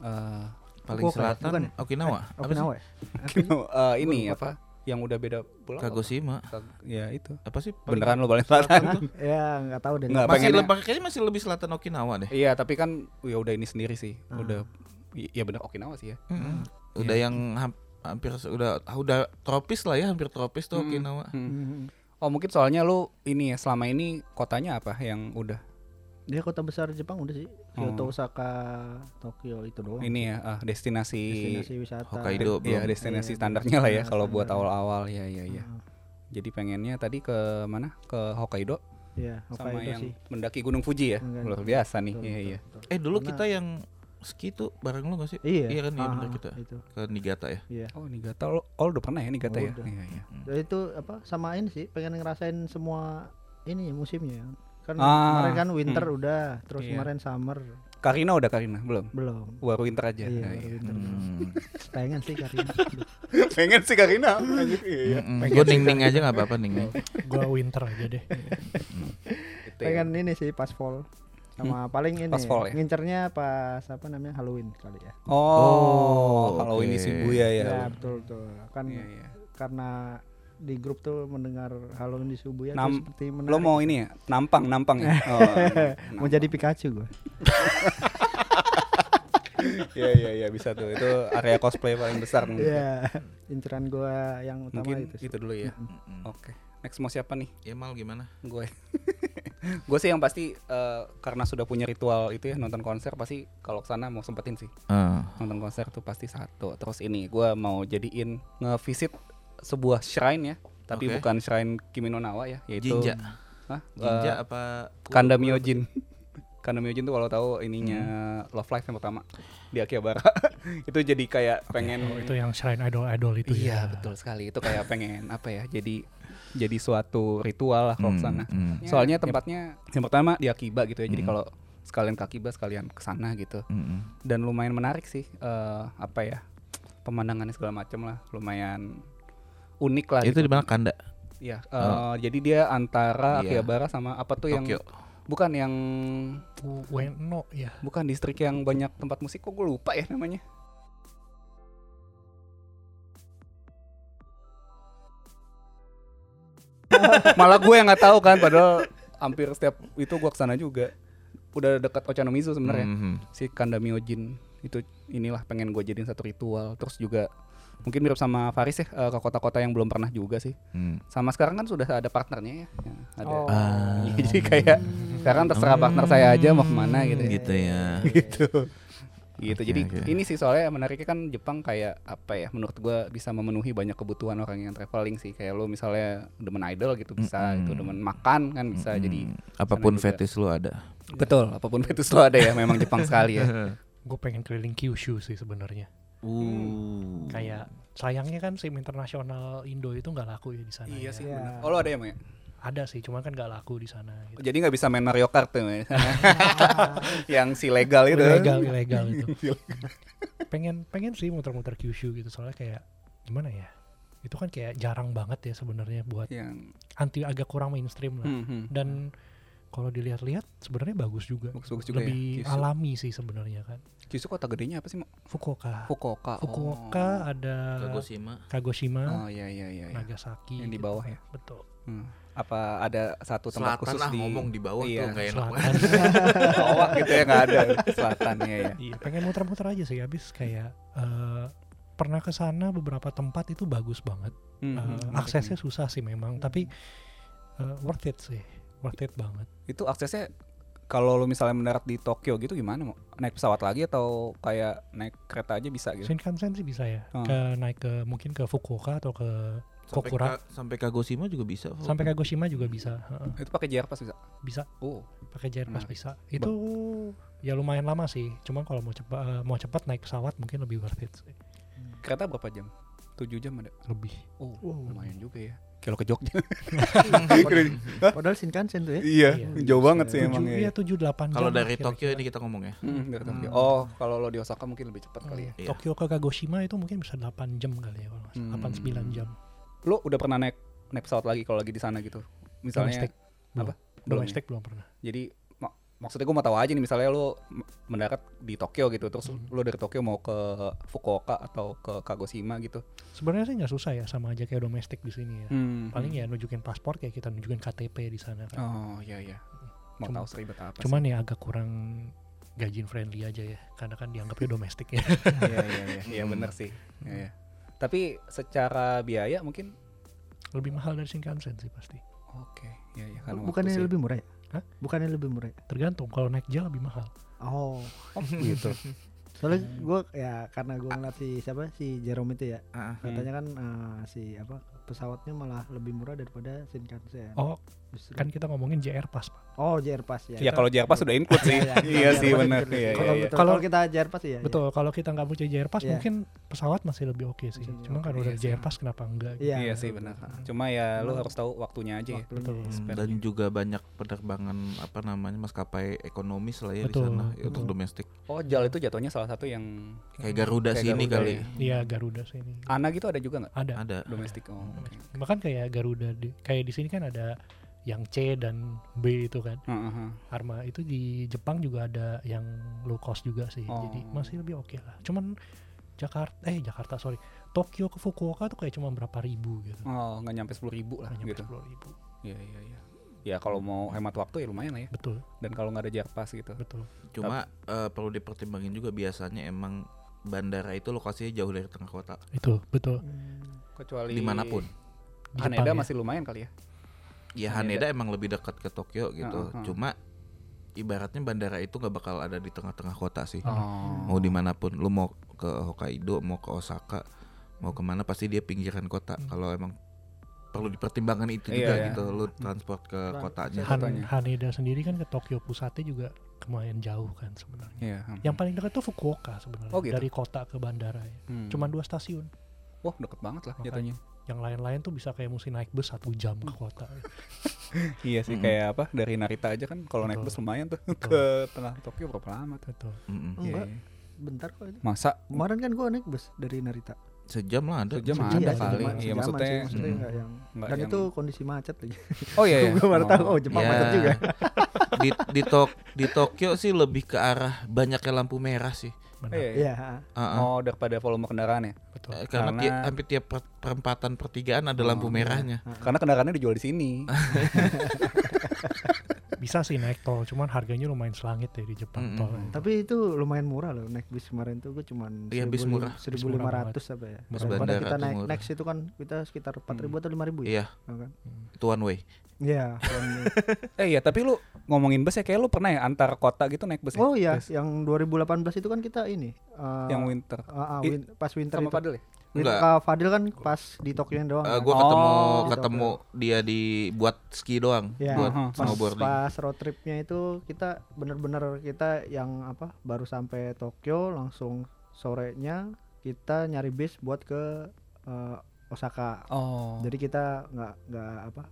Uh, paling Fukuoka, selatan bukan ya? Okinawa. Eh, Okinawa. Apa Okinawa. Uh, ini Bukan. apa? Yang udah beda pulau. Kagoshima. Kag- ya itu. Apa sih? Beneran lo paling selatan tuh? Ya nggak tahu deh. Nggak masih lebih kayaknya masih lebih selatan Okinawa deh. Iya tapi kan ya udah ini sendiri sih. Hmm. Udah ya bener Okinawa sih ya. Hmm. Udah ya. yang hampir udah udah tropis lah ya hampir tropis tuh hmm. Okinawa. Hmm. Oh mungkin soalnya lo ini ya selama ini kotanya apa yang udah? Dia kota besar Jepang udah sih Kyoto, oh. Osaka, Tokyo itu doang. Ini ya ah, destinasi, destinasi wisata Hokkaido belum. Ya destinasi eh, standarnya lah ya kalau buat awal-awal ya ya ya. Uh. Jadi pengennya tadi ke mana? Ke Hokkaido. Iya, Hokkaido sama yang sih. Mendaki Gunung Fuji ya. Luar biasa nih. Iya iya. Eh dulu karena kita yang ski tuh bareng lo enggak sih? Iya, iya kan iya benar kita. Itu. Ke Niigata ya. Iya. Oh, Niigata lo oh, udah pernah ya Niigata oh, ya? Iya iya. Jadi itu apa samain sih pengen ngerasain semua ini musimnya. Kan ah, kemarin kan winter hmm. udah, terus iya. kemarin summer. Karina udah Karina? Belum? Belum. Baru winter aja. Iya, nah, iya. Winter. Hmm. Pengen sih Karina. Pengen sih Karina. Iya. Gue ning-ning aja gak apa-apa ning-ning. Gue winter aja deh. Pengen ini sih pas fall. Sama hmm? paling ini pas fall, ya? Ngincernya pas apa namanya Halloween kali ya. Oh, oh Halloween okay. Di Shibuya ya. Ya betul betul. Kan yeah, yeah. Karena di grup tuh mendengar Halloween di Shibuya Nam- seperti menarik. Lo mau ini ya? Nampang nampang ya. Oh, nampang. Mau jadi Pikachu gue. Iya iya iya bisa tuh. Itu area cosplay paling besar. Iya. Inceran gue yang utama mungkin itu. Mungkin itu dulu ya. Mm-hmm. Oke. Okay. Next mau siapa nih? Ya mal gimana? Gue. Gue sih yang pasti uh, karena sudah punya ritual itu ya nonton konser pasti kalau kesana mau sempetin sih uh. Nonton konser tuh pasti satu. Terus ini gue mau jadiin ngevisit sebuah shrine ya. Tapi okay. Bukan shrine Kimi no Nawa ya. Yaitu Jinja. Hah? Jinja uh, apa? Kandamiyojin. Kandamiyojin tuh kalau tahu ininya hmm. Love Live yang pertama di Akihabara. Itu jadi kayak okay. Pengen oh, itu yang shrine idol-idol itu iya, ya. Iya betul sekali. Itu kayak pengen apa ya jadi jadi suatu ritual lah kalau kesana mm, mm. Soalnya tempatnya yep. Yang pertama di Akiba gitu ya mm. Jadi kalau sekalian ke Akiba sekalian kesana gitu mm. Dan lumayan menarik sih uh, apa ya pemandangannya segala macam lah lumayan unik lah itu gitu. Di mana Kanda? Iya uh, oh. Jadi dia antara yeah. Akihabara sama apa tuh Tokyo. Yang bukan yang Ueno ya yeah. Bukan distrik yang banyak tempat musik kok gue lupa ya namanya. Malah gue yang nggak tahu kan, padahal hampir setiap itu gue kesana juga. Udah dekat Ochanomizu sebenarnya, mm-hmm. Si Kandamiyojin itu inilah pengen gue jadiin satu ritual. Terus juga mungkin mirip sama Faris ya ke kota-kota yang belum pernah juga sih. Mm. Sama sekarang kan sudah ada partnernya ya, ya ada. Oh. Jadi kayak sekarang terserah partner saya aja mau kemana gitu. Gitu ya. Gitu. Gitu. Okay, jadi okay. Ini sih soalnya menariknya kan Jepang kayak apa ya menurut gue bisa memenuhi banyak kebutuhan orang yang traveling sih. Kayak lo misalnya demen idol gitu bisa, mm-hmm. Itu demen makan kan bisa mm-hmm. Jadi apapun fetish lo ada. Betul, apapun fetish lo ada ya memang Jepang sekali ya. Gue pengen keliling Kyushu sih sebenarnya. Uh. Kayak sayangnya kan SIM internasional Indo itu nggak laku ya di sana. Iya ya. Sih. Yeah. Oh lo ada ya Maya? Ada sih, cuma kan nggak laku di sana. Gitu. Jadi nggak bisa main Mario Kart tuh, ya? Yang si legal itu. Legal, ilegal itu. pengen, pengen sih muter-muter Kyushu gitu, soalnya kayak gimana ya? Itu kan kayak jarang banget ya sebenarnya buat yang... anti agak kurang mainstream lah. Hmm, hmm. Dan kalau dilihat-lihat sebenarnya bagus juga. Bagus-bagus juga lebih ya? Alami sih sebenarnya kan. Kyushu kota gedenya apa sih? Fukuoka. Fukuoka. Fukuoka oh. Ada. Kagoshima. Kagoshima. Oh iya iya iya. Nagasaki. Yang di bawah gitu. Ya. Betul. Hmm. Apa ada satu tempat selatan khusus lah, di ngomong di bawah iya, tuh kayak selatan bawah gitu ya nggak ada selatannya ya iya, pengen muter-muter aja sih habis kayak uh, pernah kesana beberapa tempat itu bagus banget mm-hmm, uh, mm-hmm. Aksesnya susah sih memang mm-hmm. Tapi uh, worth it sih worth it banget itu aksesnya kalau lo misalnya mendarat di Tokyo gitu gimana mau naik pesawat lagi atau kayak naik kereta aja bisa gitu Shinkansen sih bisa ya hmm. Ke naik ke mungkin ke Fukuoka atau ke sampai Kokura ka, sampai Kagoshima juga bisa. Sampai Kagoshima juga bisa. Itu pakai J R Pass bisa? Bisa. Oh, pakai J R Pass nah. Bisa. Itu ya lumayan lama sih. Cuman kalau mau cepat mau cepat naik pesawat mungkin lebih worth it sih. Kereta berapa jam? tujuh jam ada. Lebih. Oh, wow. Lumayan juga ya. Kalau ke Jogja. Padahal Shinkansen tuh ya. Iya, iya. Jauh banget sih tujuh, emang ya. Iya, tujuh delapan jam. Kalau dari kira-kira. Tokyo ini kita ngomong ya. Hmm, dari Tokyo. Hmm. Oh, kalau lo di Osaka mungkin lebih cepat hmm. Kali ya. Iya. Tokyo ke Kagoshima itu mungkin bisa delapan jam kali ya kalau hmm. delapan sembilan jam. Lo udah pernah naik naik pesawat lagi kalau lagi di sana gitu? Misalnya belum, apa? Domestik belum, belum pernah. Jadi mak- maksudnya gue mau tahu aja nih misalnya lo mendarat di Tokyo gitu terus hmm. Lo dari Tokyo mau ke Fukuoka atau ke Kagoshima gitu. Sebenarnya sih enggak susah ya sama aja kayak domestik di sini ya. Hmm. Paling ya nunjukin paspor kayak kita nunjukin K T P di sana kan. Oh iya iya. Mau Cuma, tahu seribet apa sih. Cuman ya agak kurang gajian friendly aja ya karena kan dianggapnya domestik ya. Iya iya iya ya, benar sih. Iya. Ya. Tapi secara biaya mungkin lebih mahal dari Shinkansen sih pasti. Oke, ya ya kan. Bukannya lebih murah ya? Hah? Bukannya lebih murah? Ya? Tergantung kalau naik J A lebih mahal. Oh, oh gitu. Soalnya gue ya karena gue ngeliat si siapa si Jerome itu ya. Uh-huh. Katanya kan uh, si apa pesawatnya malah lebih murah daripada Shinkansen. Oh, Justru. Kan kita ngomongin J R Pass, Pak. Oh, J R Pass ya. Iya, kalau J R Pass sudah include sih. Ya, ya, iya sih benar. Iya, iya. Kalau kita J R Pass ya. Betul, kalau kita nggak punya J R Pass ya, mungkin pesawat masih lebih oke okay sih. Hmm, cuma kan udah iya, J R Pass kenapa enggak? Iya, iya sih benar. Cuma ya lu harus tahu waktunya aja. Waktunya. Betul. Hmm. Dan juga banyak penerbangan apa namanya maskapai ekonomis lah ya di sana ya, untuk domestik. Oh, J A L itu jatuhnya salah satu yang kayak Garuda sini kali. Iya, Garuda sini. Ana gitu ada juga enggak? Ada. Domestik. Bahkan kayak Garuda kayak di sini kan ada yang C dan B itu kan, uh-huh. Arma itu di Jepang juga ada yang low cost juga sih, oh. Jadi masih lebih oke okay lah. Cuman Jakarta, eh Jakarta sorry, Tokyo ke Fukuoka tuh kayak cuma berapa ribu gitu. Oh, nggak nyampe sepuluh ribu lah. Nggak nyampe sepuluh gitu. ribu. Iya iya iya. Ya kalau mau hemat waktu ya lumayan lah ya. Betul. Dan kalau nggak ada J R Pass gitu. Betul. Cuma uh, perlu dipertimbangin juga biasanya emang bandara itu lokasinya jauh dari tengah kota. Itu betul. Hmm. Kecuali dimanapun. Di Haneda Jepang, masih ya, lumayan kali ya. Ya Haneda, Haneda emang lebih dekat ke Tokyo gitu, uh-huh. Cuma ibaratnya bandara itu gak bakal ada di tengah-tengah kota sih, oh. Mau dimanapun, lu mau ke Hokkaido, mau ke Osaka, mau kemana pasti dia pinggiran kota, hmm. Kalau emang perlu dipertimbangkan itu iya, juga iya, gitu, lu transport ke nah, kotanya. Han- Haneda sendiri kan ke Tokyo pusatnya juga lumayan jauh kan sebenarnya, yeah, hmm. Yang paling dekat tuh Fukuoka sebenarnya, oh, gitu? Dari kota ke bandara ya, hmm. Cuman dua stasiun. Wah deket banget lah jatuhnya. Yang lain-lain tuh bisa kayak mesti naik bus satu jam ke kota. Iya sih, mm-hmm. Kayak apa dari Narita aja kan kalau naik bus lumayan tuh betul. Ke tengah Tokyo berapa lama tuh? Mm-hmm. Enggak, yeah. Bentar kok ini. Masa kemarin kan gue naik bus dari Narita. Sejam lah ada. Sejam, sejam ada iya, kali. Iya maksudnya. Sih, maksudnya mm-hmm. yang, dan yang... itu kondisi macet lagi. Oh iya. Gue baru tahu oh Jepang yeah. macet juga. di di, Tok- di Tokyo sih lebih ke arah banyaknya lampu merah sih. Iya, iya. Uh-uh. Oh, daripada volume kendaraan ya. Betul. Karena, Karena tiap, hampir tiap per, perempatan pertigaan ada oh, lampu merahnya. Iya. Karena kendaraannya dijual di sini. Bisa sih naik tol, cuman harganya lumayan selangit ya di Jepang, mm-hmm. tol. Tapi itu lumayan murah loh naik bis kemarin tuh gue cuman iya, seribu lima ratus apa ya. Daripada kita naik murah. Next itu kan kita sekitar empat ribu hmm. atau lima ribu ya. Iya. Kan? Itu one way. Iya. eh iya, tapi lu ngomongin bus ya kayak lu pernah ya antar kota gitu naik bus. Oh iya, bus. Yang dua ribu delapan belas itu kan kita ini uh, yang winter. Uh, uh, win- pas winter sama Fadil ya? Enggak. Fadil kan pas di Tokyo doang. Uh, gua kan? ketemu oh, ketemu di dia dibuat ski doang, yeah. buat uh-huh. snowboarding. Pas, pas road tripnya itu kita benar-benar kita yang apa? Baru sampai Tokyo langsung sorenya kita nyari bis buat ke uh, Osaka. Oh. Jadi kita enggak enggak apa?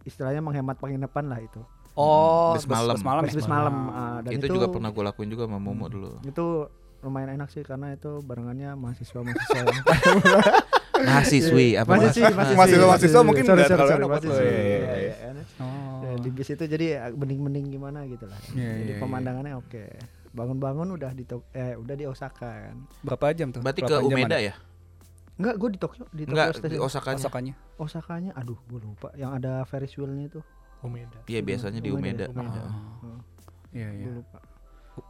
Istilahnya menghemat penginapan lah itu. Oh, bis malam. Bis malam. Bis malam. Ah, dan itu, itu juga pernah gue lakuin juga sama Momo hmm. dulu. Itu lumayan enak sih karena itu barengannya mahasiswa-mahasiswa. Mahasiswi apa? Mahasiswi, mahasiswa mungkin enggak terlalu enak loh. Iya, iya, iya. Di bis itu jadi bening-bening gimana gitu lah. Yeah, jadi yeah, pemandangannya yeah. oke. Okay. Bangun-bangun udah di to- eh udah di Osaka kan. Berapa jam tuh? Berarti berapa ke Umeda ya? Enggak, gue di Tokyo, di Tokyo Enggak, di Osakanya. Osakanya. Osakanya, aduh gue lupa. Yang ada Ferris wheel-nya itu Umeda. Iya, biasanya Umeda, di Umeda. Umeda. Oh. Iya, iya. Gue lupa.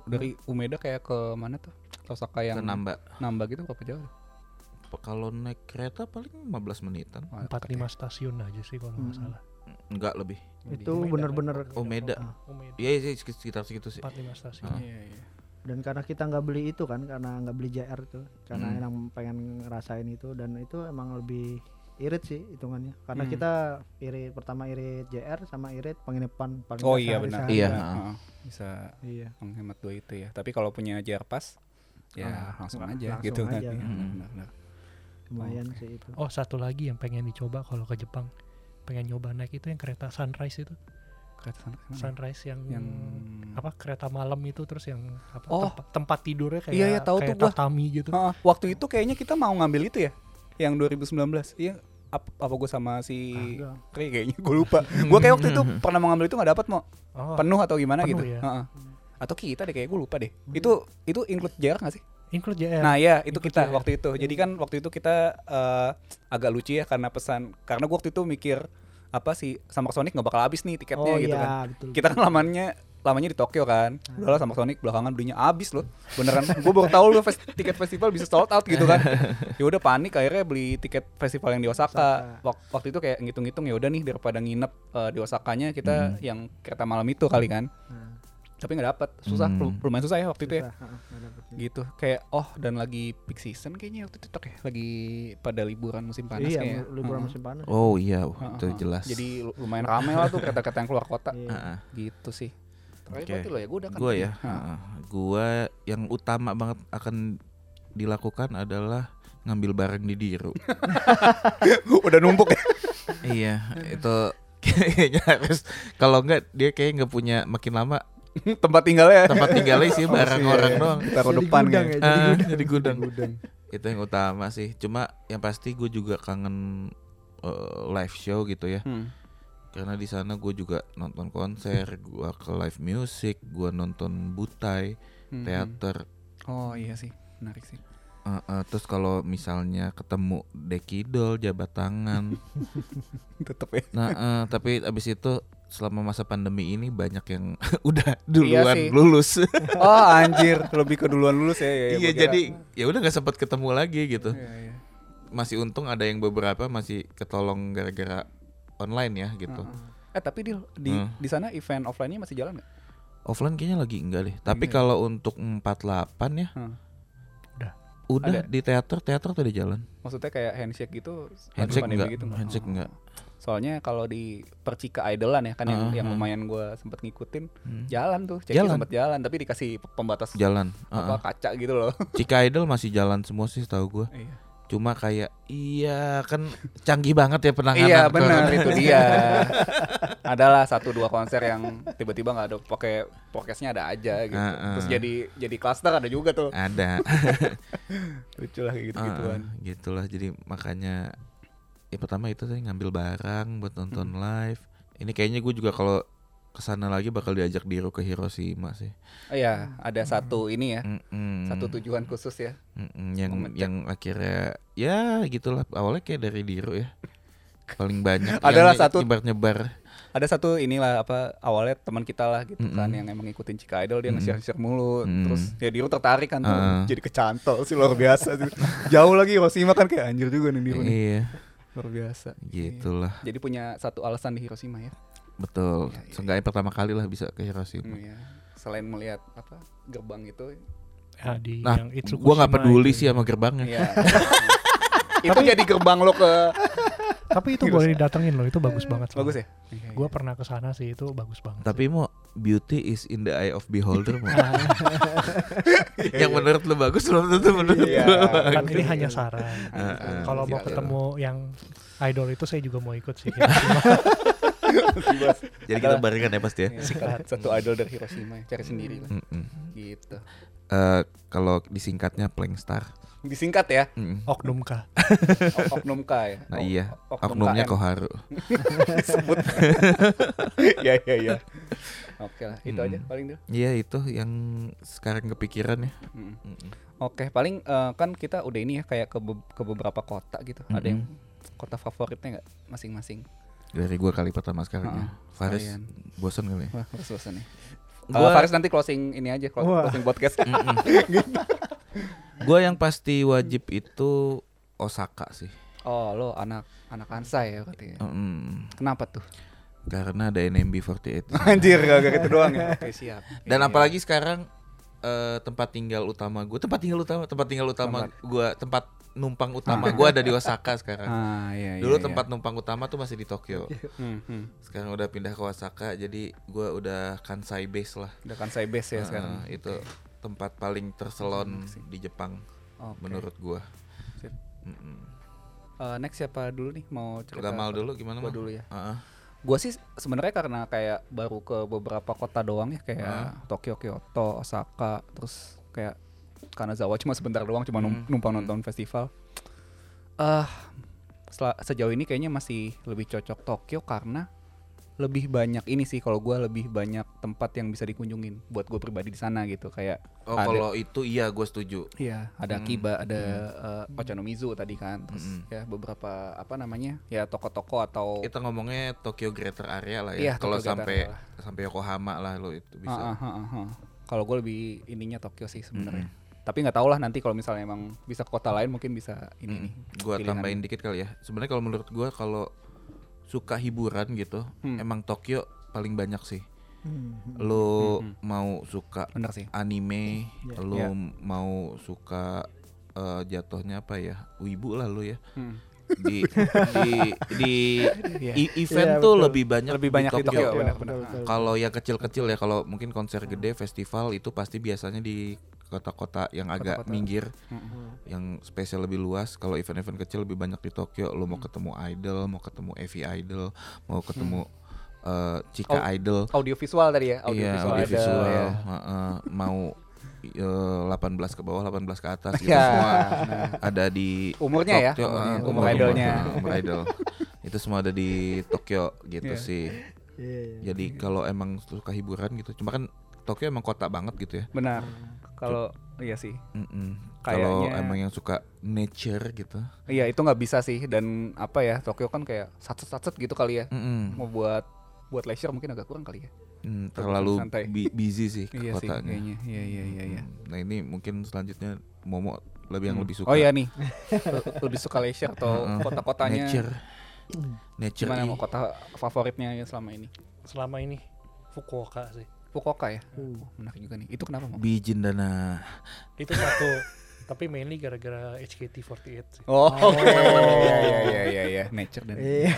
Dari Umeda kayak ke mana tuh? Osaka yang ke Namba. Namba gitu berapa jauh? Kalau naik kereta paling lima belas menitan. empat lima stasiun aja sih kalau enggak hmm. salah. Enggak lebih. Itu Umeda, benar-benar Umeda. Iya, iya sekitar segitu sih. empat lima stasiun. Iya, iya. Dan karena kita nggak beli itu kan, karena nggak beli J R tuh, karena hmm. emang pengen ngerasain itu dan itu emang lebih irit sih hitungannya, karena hmm. kita irit pertama irit J R sama irit penginapan paling oh iya benar iya nah, bisa iya. menghemat dua itu ya. Tapi kalau punya J R Pass ya oh, langsung aja langsung gitu aja. Kan hmm. lumayan oh, okay. sih itu. Oh satu lagi yang pengen dicoba kalau ke Jepang, pengen nyoba naik itu yang kereta Sunrise itu. Kereta Sunrise yang, yang apa kereta malam itu terus yang apa oh. tempat, tempat tidurnya kayak, iya, iya, tahu kayak tuh tatami gua. Gitu. Uh, waktu itu kayaknya kita mau ngambil itu ya yang dua ribu sembilan belas. Iya apa, apa gue sama si ah, Ray kayaknya gue lupa. Gue kayak waktu itu pernah mau ngambil itu nggak dapat mau oh, penuh atau gimana penuh gitu. Ya? Uh-uh. Atau kita deh kayak gue lupa deh. Hmm. Itu itu include J R nggak sih? Include J R. Nah ya itu include kita J R. Waktu itu. Jadi kan waktu itu kita uh, agak lucu ya karena pesan karena gue waktu itu mikir apa sih Summer Sonic nggak bakal habis nih tiketnya oh, gitu iya, kan betul, kita kan lamanya lamanya di Tokyo kan udahlah Summer Sonic belakangan belinya habis loh beneran gue baru tahu loh fes- tiket festival bisa sold out gitu kan ya udah panik akhirnya beli tiket festival yang di Osaka Wak- waktu itu kayak ngitung-ngitung ya udah nih daripada nginep uh, di Osakanya kita hmm. yang kereta malam itu kali kan hmm. tapi nggak dapet, susah, hmm. lumayan susah ya waktu susah. itu ya, gitu. Kayak oh dan lagi peak season kayaknya waktu itu ya, lagi pada liburan musim panas iya, kayaknya. Liburan hmm. musim panas. Oh iya, oh, itu uh-huh. jelas. Jadi lumayan ramai lah tuh kata-kata yang keluar kota, yeah. gitu sih. Terakhir okay. lo ya, gue udah kan. Gue ya, uh-huh. gue yang utama banget akan dilakukan adalah ngambil barang di Diru. Udah numpuk ya. Iya, itu kayaknya harus. Kalau enggak dia kayaknya nggak punya makin lama. tempat tinggalnya tempat tinggalnya sih barang oh, orang iya. doang taruh depan gudang ya, jadi, ah, gudang. jadi gudang itu yang utama sih. Cuma yang pasti gue juga kangen uh, live show gitu ya, hmm. karena di sana gue juga nonton konser, gue ke live music, gue nonton butai, hmm. teater. Oh iya sih, menarik sih. Uh, uh, terus kalau misalnya ketemu dekidol, jabat tangan, tetap ya. Nah, uh, tapi abis itu selama masa pandemi ini banyak yang udah duluan iya lulus. Oh anjir, lebih ke duluan lulus ya. ya, ya iya, jadi ya udah nggak sempat ketemu lagi gitu. Ya, ya. Masih untung ada yang beberapa masih ketolong gara-gara online ya gitu. Uh-huh. Eh tapi Dil, di uh. di sana event offline-nya masih jalan nggak? Offline kayaknya lagi enggak deh. Tapi ya, kalau ya. untuk empat puluh delapan ya. Uh. Udah ada. Di teater, teater tuh udah jalan. Maksudnya kayak handshake gitu? Handshake enggak, gitu, handshake oh. enggak. Soalnya kalau di Percika Idolan ya kan uh-huh. yang, yang lumayan gue sempet ngikutin, hmm. jalan tuh, Ceki sempet jalan, tapi dikasih pembatas jalan apa uh-huh. kaca gitu loh. Cika Idol masih jalan semua sih setahu gue. Iya. Cuma kayak iya kan canggih banget ya penanganan. Iya benar itu dia. Adalah satu dua konser yang tiba-tiba nggak ada pakai podcastnya ada aja gitu. Uh, uh. Terus jadi jadi klaster ada juga tuh. Ada. Lucu lah kayak gitu-gituan. Uh, uh, gitulah jadi makanya ya pertama itu saya ngambil barang buat nonton hmm. live. Ini kayaknya gue juga kalau kesana lagi bakal diajak Diru ke Hiroshima sih. Oh iya, ada satu ini ya, mm-mm. satu tujuan khusus ya. Mm-mm. Yang memencet. Yang akhirnya ya gitulah awalnya kayak dari Diru ya. Paling banyak. Adalah satu nyebar-nyebar. Ada satu inilah apa awalnya teman kita lah gitu mm-mm. kan yang emang ngikutin Cika Idol dia nge-share-share mulu, mm-mm. terus ya Diru tertarik kan tuh, uh. jadi kecantol sih luar biasa. Jauh lagi Hiroshima kan kayak anjir juga nih Diru nih. Iya. Luar biasa. Gitulah. Jadi punya satu alasan di Hiroshima ya. Betul, ya, ya, seenggaknya ya. pertama kali lah bisa ke Hiroshima. Ya. Selain melihat apa gerbang itu, ya, di nah, gue nggak peduli itu. sih sama gerbangnya. Ya. Itu tapi, jadi gerbang lo ke. Tapi itu boleh didatengin loh, itu bagus banget. Bagus ya. Gue ya. pernah kesana sih, itu bagus banget. Tapi sih. Mo, beauty is in the eye of beholder. Mo. Yang menurut lo bagus belum tentu menurut ya, lo. Kan ini hanya saran. Uh, Kalau mau ketemu lo. yang idol itu, saya juga mau ikut sih. Jadi kita barengan ya pasti ya. Singkat satu idol dari Hiroshima, cari sendiri lah. Mm-mm. Gitu. Uh, kalau disingkatnya Plangstar. Disingkat ya? Mm. Oknum K. Ok, oknum K ya. Nah iya. Ok, oknumnya Koharu. Sebut. Ya ya ya. Oke lah, itu mm. aja paling dulu. Iya itu yang sekarang kepikiran ya. Mm. Mm. Oke, paling uh, kan kita udah ini ya kayak ke, be- ke beberapa kota gitu. Mm-hmm. Ada yang kota favoritnya nggak masing-masing? Dari gue kali pertama sekarang ya. Faris kalian. bosan kali ya. Wah, bosan nih. Ya. Gua... Uh, Faris nanti closing ini aja, closing, closing podcast. Gitu. Gue yang pasti wajib itu Osaka sih. Oh, lo anak anak Kansai ya katanya. Mm. Kenapa tuh? Karena ada N M B empat puluh delapan. Anjir, gak gitu doang ya. Oke, siap. Dan iya. apalagi sekarang uh, tempat tinggal utama gue, tempat tinggal utama, tempat tinggal utama gue, tempat numpang utama ah. gue ada di Osaka sekarang. Ah, iya, iya, Dulu tempat iya. numpang utama tuh masih di Tokyo. Hmm, hmm. Sekarang udah pindah ke Osaka, jadi gue udah Kansai base lah. Udah Kansai base ya uh, sekarang. Itu okay. tempat paling terselon okay. di Jepang, okay. menurut gue. Uh, next siapa dulu nih mau cerita? Gamal dulu gimana? Gue dulu ya. Uh-uh. Gue sih sebenarnya karena kayak baru ke beberapa kota doang ya, kayak uh. Tokyo, Kyoto, Osaka, terus kayak karena Zawa cuma sebentar doang, cuma numpang hmm. nonton festival. Uh, sel- sejauh ini kayaknya masih lebih cocok Tokyo karena lebih banyak ini sih kalau gue lebih banyak tempat yang bisa dikunjungin buat gue pribadi di sana gitu kayak. Oh kalau itu iya gue setuju. Iya ada hmm. Akiba, ada hmm. uh, Ochanomizu tadi kan, terus hmm. ya beberapa apa namanya ya toko-toko atau. Kita ngomongnya Tokyo Greater Area lah ya. Iya, kalau sampai sampai Yokohama lah lo itu bisa. Uh, uh, uh, uh, uh. Kalau gue lebih ininya Tokyo sih sebenarnya. Hmm. Tapi nggak tahu lah nanti kalau misalnya emang bisa ke kota lain mungkin bisa ini hmm. nih. Gua tambahin dikit kali ya. Sebenarnya kalau menurut gue kalau suka hiburan gitu, hmm. emang Tokyo paling banyak sih. hmm. Lo hmm. mau suka anime, yeah. Lo yeah. mau suka uh, jatuhnya apa ya, wibu lah lo ya. hmm. Di di di yeah. event yeah, tuh betul. lebih banyak lebih banyak di Tokyo. Tokyo. Ya, kalau yang kecil-kecil ya, kalau mungkin konser gede, festival itu pasti biasanya di kota-kota yang agak kota-kota. minggir, mm-hmm. yang spesial lebih luas. Kalau event-event kecil lebih banyak di Tokyo. Lo mau ketemu idol, mau ketemu Evi idol, mau ketemu mm. uh, Chika Au- idol. Audio visual tadi ya, audio yeah, visual. Audio visual idol, ya. uh, uh, mau delapan belas ke bawah, delapan belas ke atas gitu ya, semua nah. ada di umurnya Tokyo, ya, umurnya, umur, umur idolnya, umur idol itu semua ada di Tokyo gitu yeah. sih. Yeah, yeah, Jadi yeah. kalau emang suka hiburan gitu, cuma kan Tokyo emang kota banget gitu ya. Benar. Kalau iya sih. Kalau emang yang suka nature gitu. Iya itu nggak bisa sih, dan apa ya, Tokyo kan kayak satset-satset gitu kali ya. Mm-mm. Mau buat buat leisure mungkin agak kurang kali ya. Hmm, terlalu bi- busy sih iya kotanya. Iya iya iya iya. Nah, ini mungkin selanjutnya Momo lebih yang hmm. lebih suka. Oh iya nih. Lebih suka leisure atau kota-kotanya? Nature. Nature. Gimana mau kota favoritnya ya selama ini? Selama ini Fukuoka sih. Fukuoka ya? Uh, menarik juga nih. Itu kenapa Momo? Bijin dana. Itu satu. Tapi mainly gara-gara H K T empat puluh delapan sih. Oh, iya iya iya iya, nature dan yeah.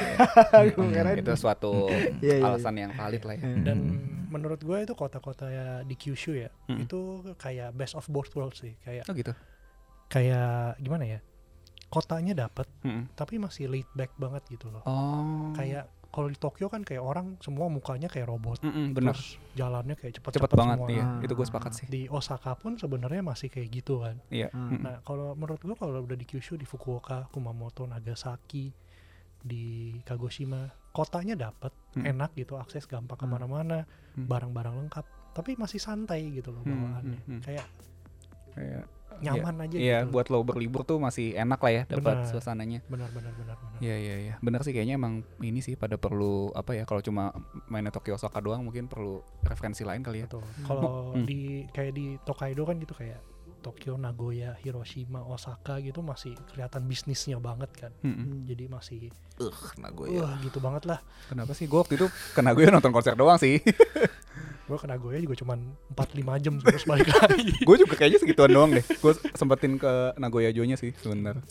Yeah. Mm, itu suatu yeah, yeah, alasan yeah. yang valid lah ya. Dan mm. menurut gue itu kota-kota ya, di Kyushu ya, mm. itu kayak best of both worlds sih, kayak. Oh gitu. Kayak gimana ya? Kotanya dapat, mm. tapi masih laid back banget gitu loh. Oh. Kayak kalau di Tokyo kan kayak orang semua mukanya kayak robot, mm-mm, terus bener. jalannya kayak cepat-cepat banget semua. Iya. Itu gue sepakat sih. Di Osaka pun sebenarnya masih kayak gitu kan. Iya. Mm-hmm. Nah kalau menurut gue kalau udah di Kyushu, di Fukuoka, Kumamoto, Nagasaki, di Kagoshima, kotanya dapat, mm. enak gitu, akses gampang mm. kemana-mana, mm. barang-barang lengkap, tapi masih santai gitu loh bawaannya, mm-hmm. kayak. Kayak nyaman ya, aja ya, gitu. Buat lo berlibur tuh masih enak lah ya, dapat suasananya. Benar benar benar benar. Iya iya iya. Benar sih, kayaknya emang ini sih pada perlu apa ya, kalau cuma mainnya Tokyo Osaka doang mungkin perlu referensi lain kali ya. Hmm. Kalau hmm. di kayak di Hokkaido kan gitu, kayak Tokyo, Nagoya, Hiroshima, Osaka gitu masih kelihatan bisnisnya banget kan. Mm-hmm. Jadi masih uh, Nagoya. Uh, gitu banget lah. Kenapa sih gue waktu itu ke Nagoya nonton konser doang sih. Gue ke Nagoya juga cuman empat sampai lima jam terus balik lagi. Gue juga kayaknya segituan doang deh. Gue sempetin ke Nagoya Jonya sih sebenarnya.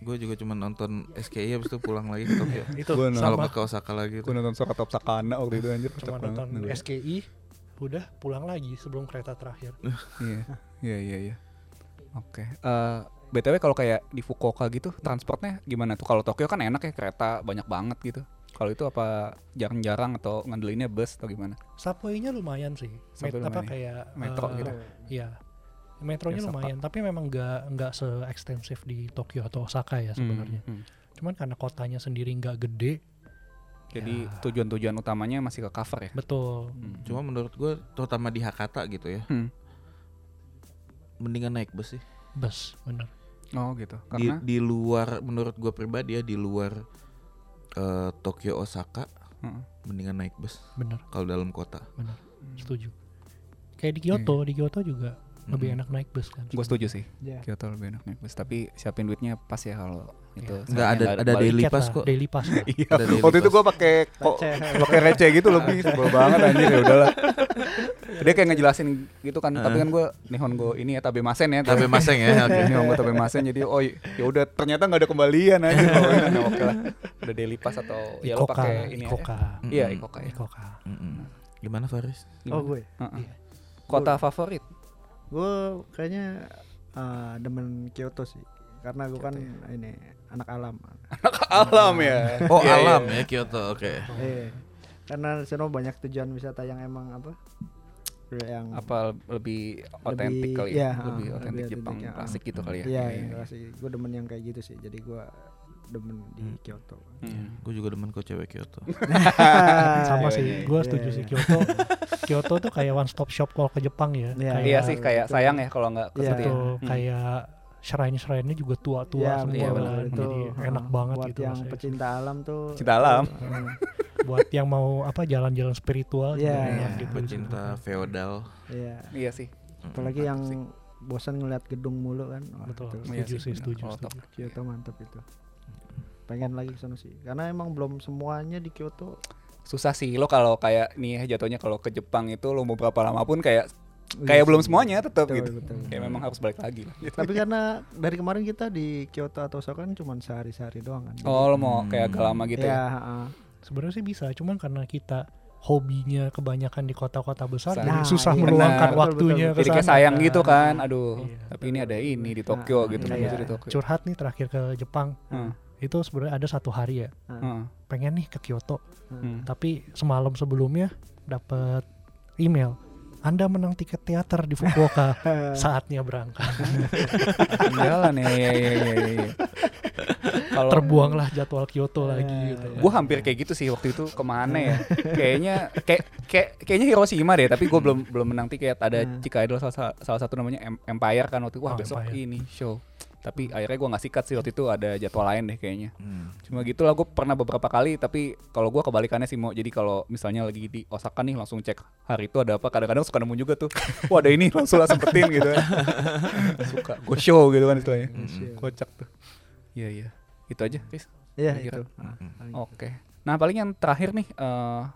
Gue juga cuma nonton S K I, abis itu pulang lagi ke Tokyo. Itu sama ke Osaka lagi. Gue nonton Sokatop Sakana waktu itu anjir. Cuma nonton banget. S K I udah pulang lagi sebelum kereta terakhir. Iya, iya, iya, iya. Oke. B T W kalau kayak di Fukuoka gitu transportnya gimana tuh? Kalau Tokyo kan enak ya, kereta banyak banget gitu. Kalau itu apa jarang-jarang atau ngandelinnya bus atau gimana? Subway-nya lumayan sih. Met- lumayan apa ya? Kayak metro uh, gitu. Iya. Metronya ya, lumayan, tapi memang enggak enggak se-ekstensif di Tokyo atau Osaka ya sebenarnya. Hmm, hmm. Cuman karena kotanya sendiri enggak gede, jadi ya. tujuan-tujuan utamanya masih ke cover ya? Betul. Hmm. Cuma menurut gue terutama di Hakata gitu ya, hmm. mendingan naik bus sih. Bus, benar. Oh gitu. Karena di, di luar, menurut gue pribadi ya, di luar uh, Tokyo Osaka, hmm. mendingan naik bus. Benar. Kalau dalam kota. Benar. Setuju. Kayak di Kyoto, yeah. di Kyoto juga hmm. lebih enak naik bus kan? Gue setuju sih. Yeah. Kyoto lebih enak naik bus. Tapi siapin duitnya pas ya kalau itu. Enggak ada ada daily pass kok. Daily pass. Iya. Waktu itu gue pakai kok pakai receh gitu lebih sebel banget anjir, ya udahlah. Dia kayak ngejelasin gitu kan, uh. tapi kan gue nihon gue ini ya tabe masen ya. Tabe masen ya. Oke. Nihon gue tabe masen, jadi oh ya udah ternyata enggak ada kembalian aja kalau ini. Oke lah. Udah daily pass atau ya lo pakai ini Icoca. Iya, Icoca. Icoca. Gimana Faris? Oh gue. Kota favorit. Gue kayaknya demen Kyoto sih. Karena gue kan ya. ini anak alam. Anak alam ya. Oh yeah, alam yeah. ya Kyoto, oke. Okay. Yeah. Karena di sana banyak tujuan wisata yang emang apa? Yang apa lebih otentik kali ya, ya lebih otentik Jepang klasik gitu kali ya. Iya, klasik. Gue demen yang kayak gitu sih. Jadi gue demen di hmm. Kyoto. Hmm. Gue juga demen kok cewek Kyoto. Sama sih, gue setuju yeah. sih Kyoto. Kyoto tuh kayak one stop shop kalau ke Jepang ya. Yeah. Iya sih, kayak sayang ya kalau nggak ke situ. Kayak shrine-shrine-nya juga tua-tua ya, semua bener, itu, jadi enak uh, banget buat gitu. Buat yang maksudnya pecinta alam tuh. Cinta alam. Uh, buat yang mau apa jalan-jalan spiritual. Iya. Yeah. Gitu, pecinta gitu. Feodal. Iya. Yeah. Iya sih. Apalagi yang sih. bosan ngeliat gedung mulu kan. Wah, betul. Itu. Setuju ya, sih, setuju. setuju. Kyoto mantap itu. Pengen lagi kesana sih. Karena emang belum semuanya di Kyoto. susah sih lo kalau kayak nih jatuhnya kalau ke Jepang itu lo mau berapa lama pun kayak kayak belum semuanya tetap gitu. Betul. Kayak memang harus balik lagi lah. Gitu. Tapi karena dari kemarin kita di Kyoto atau Osaka kan cuma sehari-sehari doang kan. Oh, lo mau hmm. kayak agak lama gitu ya. ya. Sebenarnya sih bisa, cuman karena kita hobinya kebanyakan di kota-kota besar, nah, susah iya, meluangkan betul, waktunya betul, betul. Jadi kayak sayang nah, gitu kan, aduh iya, tapi betul. Ini ada ini di Tokyo nah, gitu iya, iya. Di Tokyo. Curhat nih terakhir ke Jepang hmm. itu sebenarnya ada satu hari ya hmm. pengen nih ke Kyoto hmm. tapi semalam sebelumnya dapat email Anda menang tiket teater di Fukuoka, saatnya berangkat. Jalan ya, ya, ya, ya, ya. Kalau terbuanglah jadwal Kyoto ya, lagi. Gitu. Gue hampir kayak gitu sih waktu itu kemana ya? Kayaknya kayak kayak kayaknya Hiroshima deh, tapi gue belum belum menang tiket. Ada Cika Idol salah, salah satu namanya Empire kan waktu itu. Wah oh, besok Empire. Ini show. Tapi akhirnya gue gak sikat sih waktu itu, ada jadwal lain deh kayaknya. Hmm. Cuma gitu lah, gue pernah beberapa kali, tapi kalau gue kebalikannya sih mau. Jadi kalau misalnya lagi di Osaka nih langsung cek hari itu ada apa, kadang-kadang suka nemu juga tuh. Wah ada ini, langsung lah sempetin gitu. Suka, gue show gitu kan istilahnya. Hmm. Kocak tuh. Iya, iya. Itu aja, Chris? Iya, itu. Hmm. Oke. Okay. Nah paling yang terakhir nih, uh,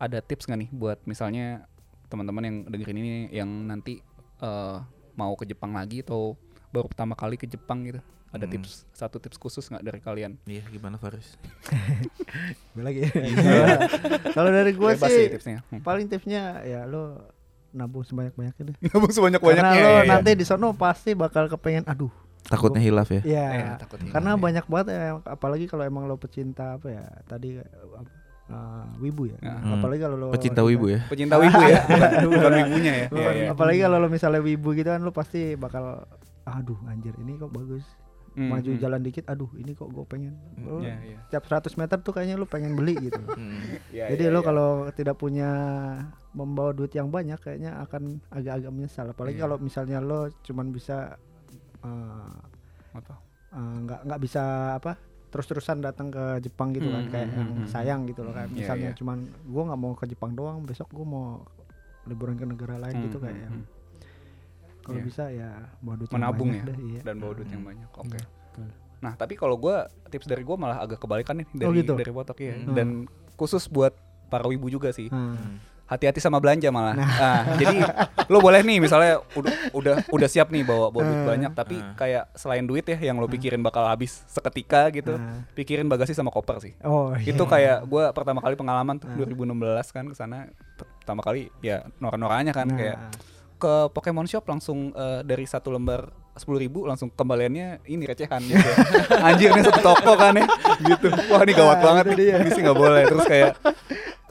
ada tips gak nih buat misalnya teman-teman yang dengerin ini yang nanti uh, mau ke Jepang lagi atau baru pertama kali ke Jepang gitu, ada hmm. tips satu tips khusus nggak dari kalian? Iya gimana Faris? Gue lagi. Kalau dari gue sih, tipsnya. Hmm. paling tipsnya ya lo nabung sebanyak-banyaknya deh. Nabung sebanyak-banyaknya. Karena lo ya, nanti ya. Di sono pasti bakal kepengen, aduh. Takutnya hilaf ya? Iya. Ya, takutnya karena hilaf, banyak ya. Banget, ya, apalagi kalau emang lo pecinta apa ya tadi. Uh, wibu ya, hmm. apalagi kalau lo pecinta wibu ya, pecinta wibu ya, bukan wibunya ya. Lu, ya, ya. Apalagi kalau lo misalnya wibu gitu kan, lo pasti bakal, aduh anjir ini kok bagus, hmm, maju hmm. jalan dikit, aduh ini kok gue pengen, lo yeah, yeah. tiap seratus meter tuh kayaknya lo pengen beli gitu. yeah, Jadi yeah, lo yeah. kalau tidak punya membawa duit yang banyak, kayaknya akan agak-agak menyesal. Apalagi yeah. kalau misalnya lo cuman bisa uh, uh, nggak nggak bisa apa? terus-terusan datang ke Jepang gitu kan, hmm, kayak hmm, yang hmm. sayang gitu loh kan. Misalnya yeah, yeah. cuman gue nggak mau ke Jepang doang, besok gue mau liburan ke negara lain hmm, gitu kayak. Hmm, hmm. Kalau yeah. bisa ya bawa duit menabung yang banyak ya, deh, iya. dan bawa duit yang banyak. Oke. Okay. Hmm. Nah tapi kalau gue tips dari gue malah agak kebalikan nih dari oh gitu? dari Botok ya. Hmm. Dan khusus buat para wibu juga sih. Hmm. Hati-hati sama belanja malah. Nah. Nah, jadi lo boleh nih misalnya udah udah udah siap nih bawa bawa duit banyak, tapi kayak selain duit ya yang lo pikirin bakal habis seketika gitu, pikirin bagasi sama koper sih. Oh, itu yeah. kayak gue pertama kali pengalaman tuh dua ribu enam belas kan kesana pertama kali ya norak-noraknya kan, nah. kayak ke Pokemon Shop langsung uh, dari satu lembar sepuluh ribu langsung kembaliannya ini recehan gitu. Anjir nih satu toko kan ya gitu. Wah ini gawat banget nih, ini sih gak boleh. Terus kayak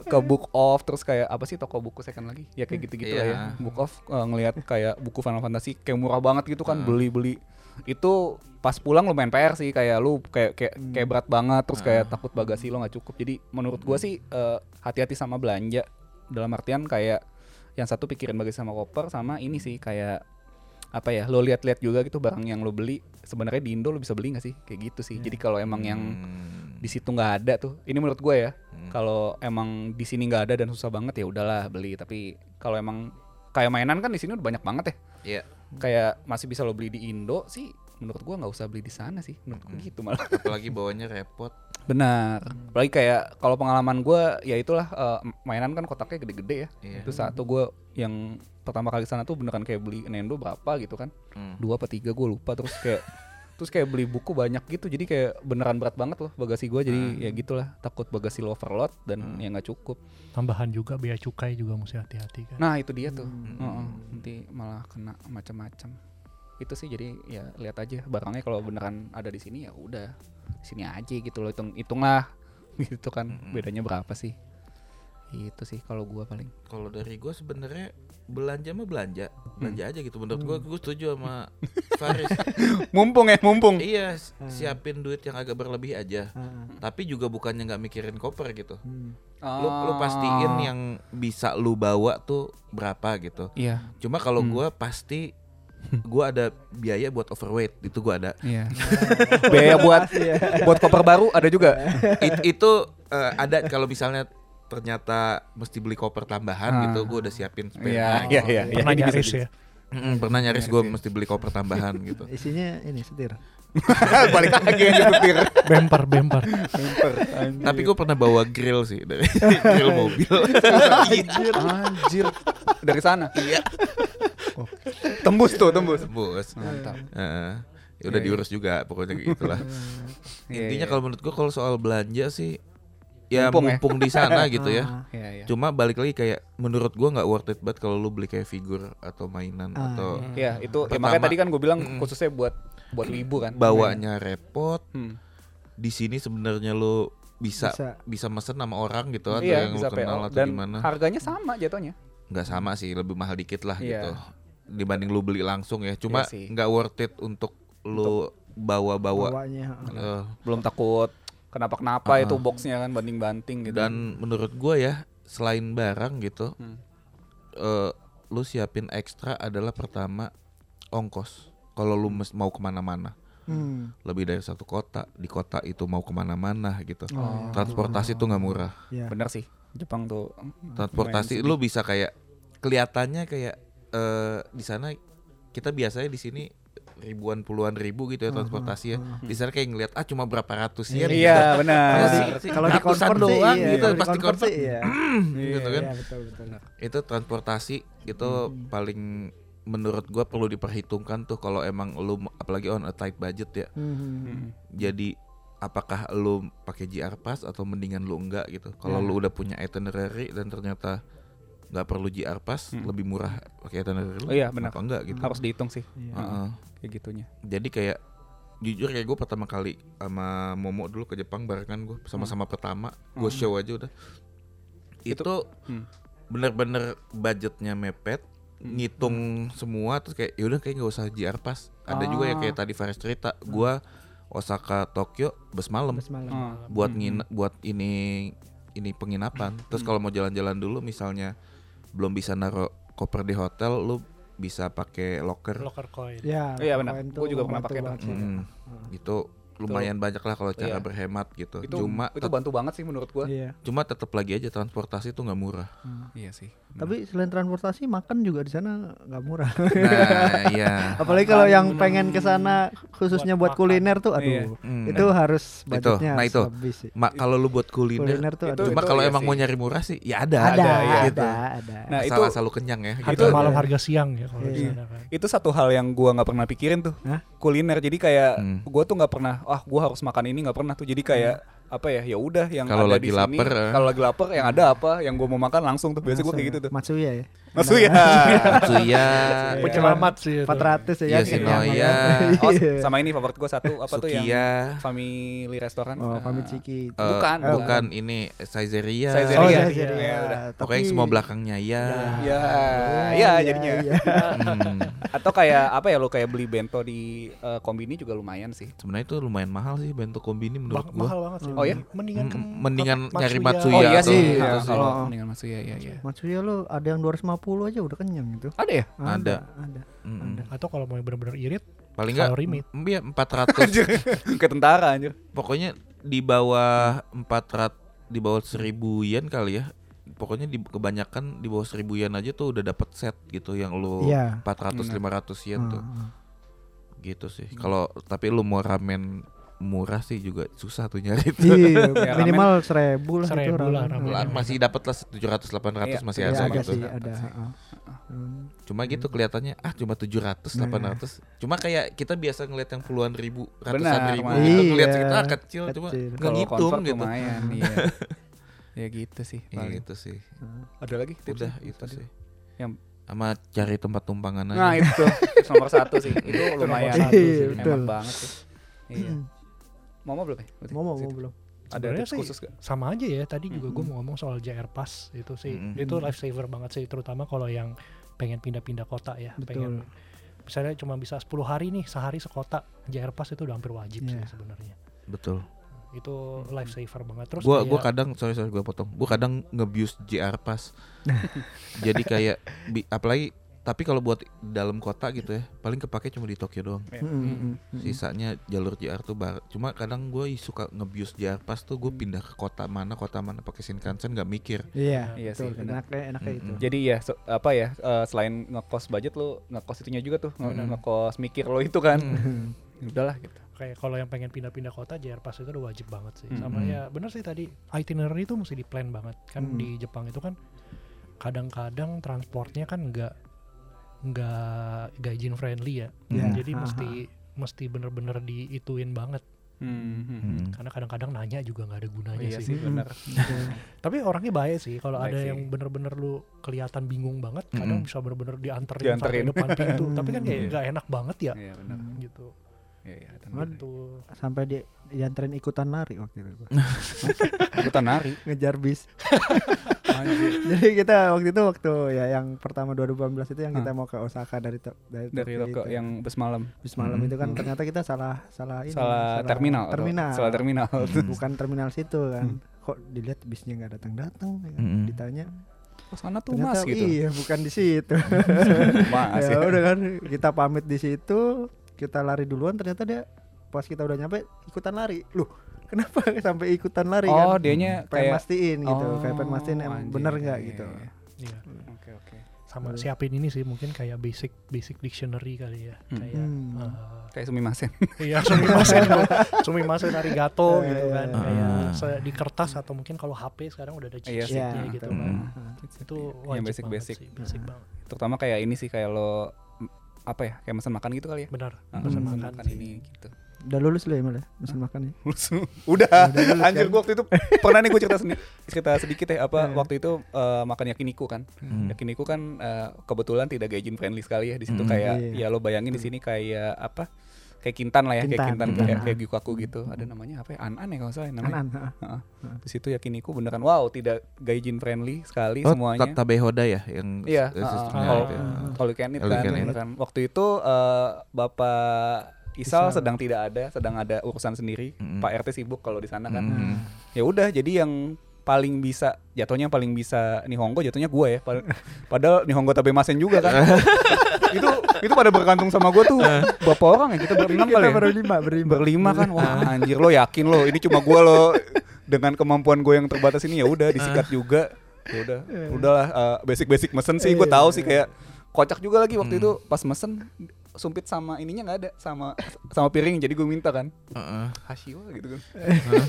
ke Book Off, terus kayak apa sih toko buku second lagi ya kayak gitu-gitu yeah. lah ya. Book Off uh, ngelihat kayak buku Final Fantasy kayak murah banget gitu kan, beli-beli itu pas pulang lu main P R sih, kayak lu kayak kayak, kayak berat banget, terus kayak takut bagasi lo nggak cukup. Jadi menurut gua sih uh, hati-hati sama belanja dalam artian kayak yang satu pikirin bagasi sama koper, sama ini sih kayak apa ya, lo lihat-lihat juga gitu barang yang lo beli sebenarnya di Indo lo bisa beli nggak sih, kayak gitu sih. Jadi kalau emang yang di situ nggak ada tuh, ini menurut gue ya, hmm. kalau emang di sini nggak ada dan susah banget ya udahlah beli. Tapi kalau emang kayak mainan kan di sini udah banyak banget ya, yeah. kayak masih bisa lo beli di Indo sih, menurut gue nggak usah beli di sana sih, menurut gue hmm. gitu malah. Apalagi bawanya repot. Benar. Apalagi kayak kalau pengalaman gue ya itulah uh, mainan kan kotaknya gede-gede ya. Yeah. Itu saat tuh gue yang pertama kali sana tuh beneran kayak beli Nendo berapa gitu kan, hmm. dua apa tiga gue lupa, terus kayak terus kayak beli buku banyak gitu, jadi kayak beneran berat banget loh bagasi gue. Jadi hmm. ya gitulah, takut bagasi lo overload dan hmm. ya nggak cukup. Tambahan juga biaya cukai juga mesti hati-hati kan. Nah itu dia tuh, hmm. oh, oh. nanti malah kena macam-macam. Itu sih, jadi ya lihat aja barangnya kalau beneran ada di sini ya udah sini aja gitu loh, hitung hitunglah gitu kan hmm. bedanya berapa sih. Itu sih kalau gue paling. Kalau dari gue sebenarnya belanja mah belanja belanja aja gitu menurut hmm. gue. Gue setuju sama Faris. mumpung ya mumpung iya siapin duit yang agak berlebih aja, hmm. tapi juga bukannya nggak mikirin koper gitu. hmm. oh. lu lu pastiin yang bisa lu bawa tuh berapa gitu. yeah. Cuma kalau hmm. gue pasti gue ada biaya buat overweight, itu gue ada. yeah. Biaya buat buat koper baru ada juga. It, itu uh, ada kalau misalnya ternyata mesti beli koper tambahan ah. gitu, gue udah siapin spare. Iya, iya, iya. Pernah nyaris ya? Mm, pernah nyaris gue mesti beli koper tambahan gitu. Isinya ini setir. Balik lagi yang dipetir. Bemper, bemper. Bemper. Tapi gue pernah bawa grill sih dari grill mobil. Anjir. Anjir. Dari sana. Iya. Oh. Tembus tuh, tembus. Tembus. Mantap. Uh, ya udah yeah, diurus yeah. juga pokoknya gitulah. Yeah, Intinya yeah. kalau menurut gue kalau soal belanja sih ya mumpung, mumpung ya? Di sana gitu ya. Ah, iya, iya. Cuma balik lagi kayak menurut gua nggak worth it banget kalau lu beli kayak figur atau mainan ah, atau. Iya itu. Pertama, ya makanya tadi kan gua bilang mm, khususnya buat buat ibu kan. Bawanya repot. Hmm. Di sini sebenarnya lu bisa bisa, bisa mesen sama orang gitu atau iya, yang lu kenal P L atau dan gimana. Harganya sama jatuhnya. Nggak sama sih, lebih mahal dikit lah yeah. gitu dibanding lu beli langsung ya. Cuma nggak yeah, worth it untuk lu untuk bawa-bawa. Uh, Belum takut. Kenapa-kenapa uh, itu boxnya kan banting-banting gitu. Dan menurut gue ya selain barang gitu hmm. uh, lu siapin ekstra adalah pertama ongkos. Kalau lu mau kemana-mana hmm. lebih dari satu kota, di kota itu mau kemana-mana gitu oh. Transportasi oh. tuh gak murah yeah. Bener sih Jepang tuh transportasi lu bisa kayak kelihatannya kayak uh, di sana kita biasanya di sini ribuan puluhan ribu gitu ya transportasi ya. Di sana kayak ngelihat ah cuma berapa ratus ya. Iya benar. Kalau di konvert doang iya, gitu pasti konvert. Iya. gitu kan. Iya, betul, betul. Itu transportasi itu hmm. paling menurut gua perlu diperhitungkan tuh kalau emang lu apalagi on a tight budget ya. Hmm. Jadi apakah lu pakai J R Pass atau mendingan lu enggak gitu. Kalau hmm. lu udah punya itinerary dan ternyata nggak perlu J R Pass hmm. lebih murah pakai itinerary lu. Oh iya benar. Apa enggak gitu. Harus dihitung sih. Iya. Uh-uh. Kayak gitunya. Jadi kayak jujur kayak gue pertama kali sama Momo dulu ke Jepang barengan gue sama-sama hmm. pertama gue show aja udah itu, itu hmm. bener-bener budgetnya mepet hmm. ngitung semua terus kayak yaudah kayak nggak usah J R Pass ada ah. juga ya kayak tadi Faris cerita gue Osaka Tokyo bus malam hmm. buat ngin- buat ini ini penginapan terus kalau mau jalan-jalan dulu misalnya belum bisa naro koper di hotel lu bisa pakai locker locker coin ya, iya benar gue juga pernah pakai banget hmm. itu lumayan itu, banyak lah kalau cara iya. berhemat gitu itu, cuma itu bantu tet- banget sih menurut gue iya. Cuma tetap lagi aja transportasi tuh nggak murah hmm. iya sih hmm. tapi selain transportasi makan juga di sana nggak murah nah iya apalagi kalau yang pengen kesana khususnya buat, buat kuliner tuh aduh iya. hmm. itu harus budgetnya itu. Nah itu Ma- kalau lu buat kuliner, kuliner tuh, itu, cuma kalau iya emang sih. Mau nyari murah sih ya ada ada ya, gitu. ada, ada. Nah itu selalu kenyang ya itu gitu. Malam harga siang ya kalau iya. di sana kan itu satu hal yang gue nggak pernah pikirin tuh Hah? kuliner jadi kayak gue tuh nggak pernah ah gue harus makan ini nggak pernah tuh jadi kayak hmm. apa ya ya udah yang kalo ada di sini eh. kalau lagi lapar yang ada apa yang gue mau makan langsung tuh biasa gue kayak gitu tuh Matsuya ya Matsuya Matsuya penyelamat sih empat ratus ya Yoshinoya oh, sama ini favorit gue satu apa Sukiya. Tuh yang family restoran oh, family ciki uh, bukan uh, bukan uh, ini Saizeria Saizeria, oh, Saizeria. Ya, udah. Pokoknya tapi... semua belakangnya ya ya ya jadinya atau kayak apa ya lo kayak beli bento di kombini juga lumayan sih sebenarnya itu lumayan mahal sih bento kombini menurut gue mahal banget sih oh ya mendingan ke mendingan Matsuya. Nyari Matsuya oh iya sih atau, ya, kalau oh. mendingan Matsuya ya ya Matsuya lo ada yang dua ratus lima puluh aja udah kenyang gitu ada ya ada ada, ada. Mm. ada. Atau kalau mau benar-benar irit paling enggak iya empat ratus ke tentara anjir pokoknya di bawah empat ratus di bawah seribu yen kali ya pokoknya di, kebanyakan di bawah seribu yen aja tuh udah dapat set gitu yang lo yeah. empat ratus lima ratus yen hmm. tuh gitu sih kalau tapi lu mau ramen murah sih juga susah tuh nyari itu. Iya, minimal seribu lah seribu itu lah, ramen. Masih dapat lah tujuh ratus delapan ratus iya, masih iya, ada, ada gitu. Sih, ada. Hmm. Cuma gitu kelihatannya ah cuma tujuh ratus nah. delapan ratus. Cuma kayak kita biasa ngelihat yang puluhan ribu, ratusan benar, ribu gitu ngelihat iya, kita kecil, kecil. Cuma enggak ngitung gitu. Lumayan, iya. Ya gitu sih paling iya, gitu sih. Hmm. Ada lagi? Udah itu sih. Yang sama cari tempat tumpangan aja. Nah itu tips nomor satu sih. Itu lumayan sih. Enak banget sih. Iya. Momo belum ya? Momo, Momo belum. Ada tips khusus gak? Sama aja ya. Tadi juga mm-hmm. gue mau ngomong soal J R Pass itu sih. Mm-hmm. Itu life saver banget sih. Terutama kalau yang pengen pindah-pindah kota ya. Betul. Pengen misalnya cuma bisa sepuluh hari nih sehari sekota. J R Pass itu udah hampir wajib yeah. sih sebenarnya. Betul. Itu life saver banget. Terus gua gua kadang sorry sorry gua potong. Gua kadang nge-abuse J R Pass. Jadi kayak bi, apalagi tapi kalau buat dalam kota gitu ya, paling kepake cuma di Tokyo doang. Mm-hmm. Sisanya jalur J R tuh bar. Cuma kadang gue suka nge-abuse J R Pass tuh gue pindah ke kota mana, kota mana pakai Shinkansen nggak mikir. Iya, iya sih. Enaknya, enaknya mm-hmm. itu. Jadi ya so, apa ya uh, selain ngekos budget lo ngekos itunya juga tuh, mm-hmm. ngekos mikir lo itu kan. Mm-hmm. Udahlah gitu. kayak kalau yang pengen pindah-pindah kota J R Pass itu udah wajib banget sih. Mm-hmm. Sama ya benar sih tadi itinerary itu mesti di-plan banget. Kan mm. di Jepang itu kan kadang-kadang transportnya kan enggak enggak gaijin friendly ya. Yeah. Jadi uh-huh. mesti mesti benar-benar diituin banget. Mm-hmm. Karena kadang-kadang nanya juga nggak ada gunanya. Oh, iya sih, sih benar. Tapi orangnya baik sih. Kalau ada sih. Yang benar-benar lu kelihatan bingung banget, kadang mm-hmm. bisa benar-benar dianterin, dianterin. Sampai depan pintu. Tapi kan kayak nggak enak banget ya. Iya benar. Gitu. Iya iya. Tentu. Sampai dia dianterin ikutan nari waktu itu. Ikutan nari, ngejar bis. Jadi kita waktu itu waktu ya yang pertama dua ribu delapan belas itu yang kita hmm. mau ke Osaka dari to- dari, dari Tokyo yang bus malam. Bus malam hmm. itu kan hmm. ternyata kita salah salah ini. Salah, salah terminal. Terminal. Salah terminal. Bukan terminal situ kan. Hmm. Kok dilihat bisnya enggak datang-datang kan? Hmm. Ditanya ke sana tuh ternyata, Mas gitu. Iya, bukan di situ. Mas. Ya udah kan kita pamit di situ, kita lari duluan ternyata dia pas kita udah nyampe ikutan lari. Loh, kenapa sampai ikutan lari oh, kan? Oh, dianya pengen kayak mastiin gitu, oh, kayak pengen mastiin anjir, bener enggak iya, gitu. Iya. Oke, hmm. oke. Okay, okay. Sama Lalu. Siapin ini sih mungkin kayak basic basic dictionary kali ya. Hmm. Kayak hmm. Uh, kayak sumimasen. Iya, sumimasen. Sumimasen arigato gitu kan. Uh, kayak uh, di kertas atau mungkin kalau H P sekarang udah ada cheat sheet yeah, gitu kan. Uh, Itu yang basic-basic. Basic, basic uh, banget. Terutama kayak ini sih kayak lo apa ya? Kayak pesan makan gitu kali ya. Benar. Nah, pesan hmm. makan, makan ini gitu. Udah lulus lu ya malah pesan makan ya? Lulus. Udah, udah anjir kan? Gua waktu itu pernah nih gua cerita seni, cerita sedikit ya apa yeah. waktu itu uh, makan yakiniku kan. Mm. Yakiniku kan uh, kebetulan tidak gaijin friendly sekali ya di situ mm. kayak yeah. ya lo bayangin mm. di sini kayak apa? Kayak Kintan lah ya, Kintan, kayak Kintan, Kintan kayak, kayak Gyukaku gitu. Ada namanya apa ya? An-an ya kalau salah namanya. An-an. Heeh. Di situ yakiniku beneran wow, tidak gaijin friendly sekali oh, semuanya. Tabehoda ya yang yeah. All you can eat kan. Waktu itu Bapak Isal sedang tidak ada, sedang ada urusan sendiri. Mm-hmm. Pak R T sibuk kalau di sana kan. Mm-hmm. Ya udah, jadi yang paling bisa jatuhnya paling bisa Nihongo jatuhnya gue ya. Padahal Nihongo Tabemasen juga kan. itu itu pada bergantung sama gue tuh. Berapa orang ya? Kita berenam kali. Kita berlima, berlima. Berlima kan. Wah, anjir lo yakin lo. Ini cuma gue lo dengan kemampuan gue yang terbatas ini ya udah disikat juga. Ya udah, udahlah uh, basic-basic mesen sih gue tahu sih kayak kocak juga lagi waktu hmm. itu pas mesen sumpit sama ininya nggak ada sama sama piring jadi gue minta kan uh-uh. Hashiwa gitu kan uh-huh.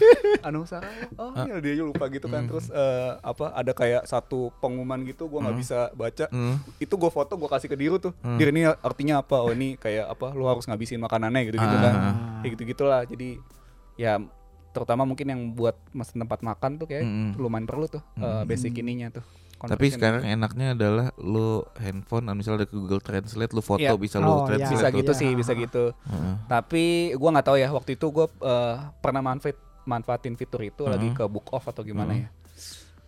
anu sarah oh uh-huh. ya, dia lupa gitu kan uh-huh. terus uh, apa ada kayak satu pengumuman gitu gue nggak uh-huh. bisa baca uh-huh. itu gue foto gue kasih ke Diru tuh uh-huh. Dir ini artinya apa oh ini kayak apa lu harus ngabisin makanannya gitu gitu uh-huh. kan ya gitu gitulah jadi ya terutama mungkin yang buat mesin tempat makan tuh kayak uh-huh. lumayan perlu tuh uh, basic ininya tuh. Tapi sekarang gitu. Enaknya adalah lu handphone misalnya ada Google Translate lu foto yeah. bisa lu oh, translate bisa gitu yeah. sih bisa gitu uh-huh. tapi gua nggak tahu ya waktu itu gua uh, pernah manfaat manfaatin fitur itu uh-huh. lagi ke Book Off atau gimana uh-huh. ya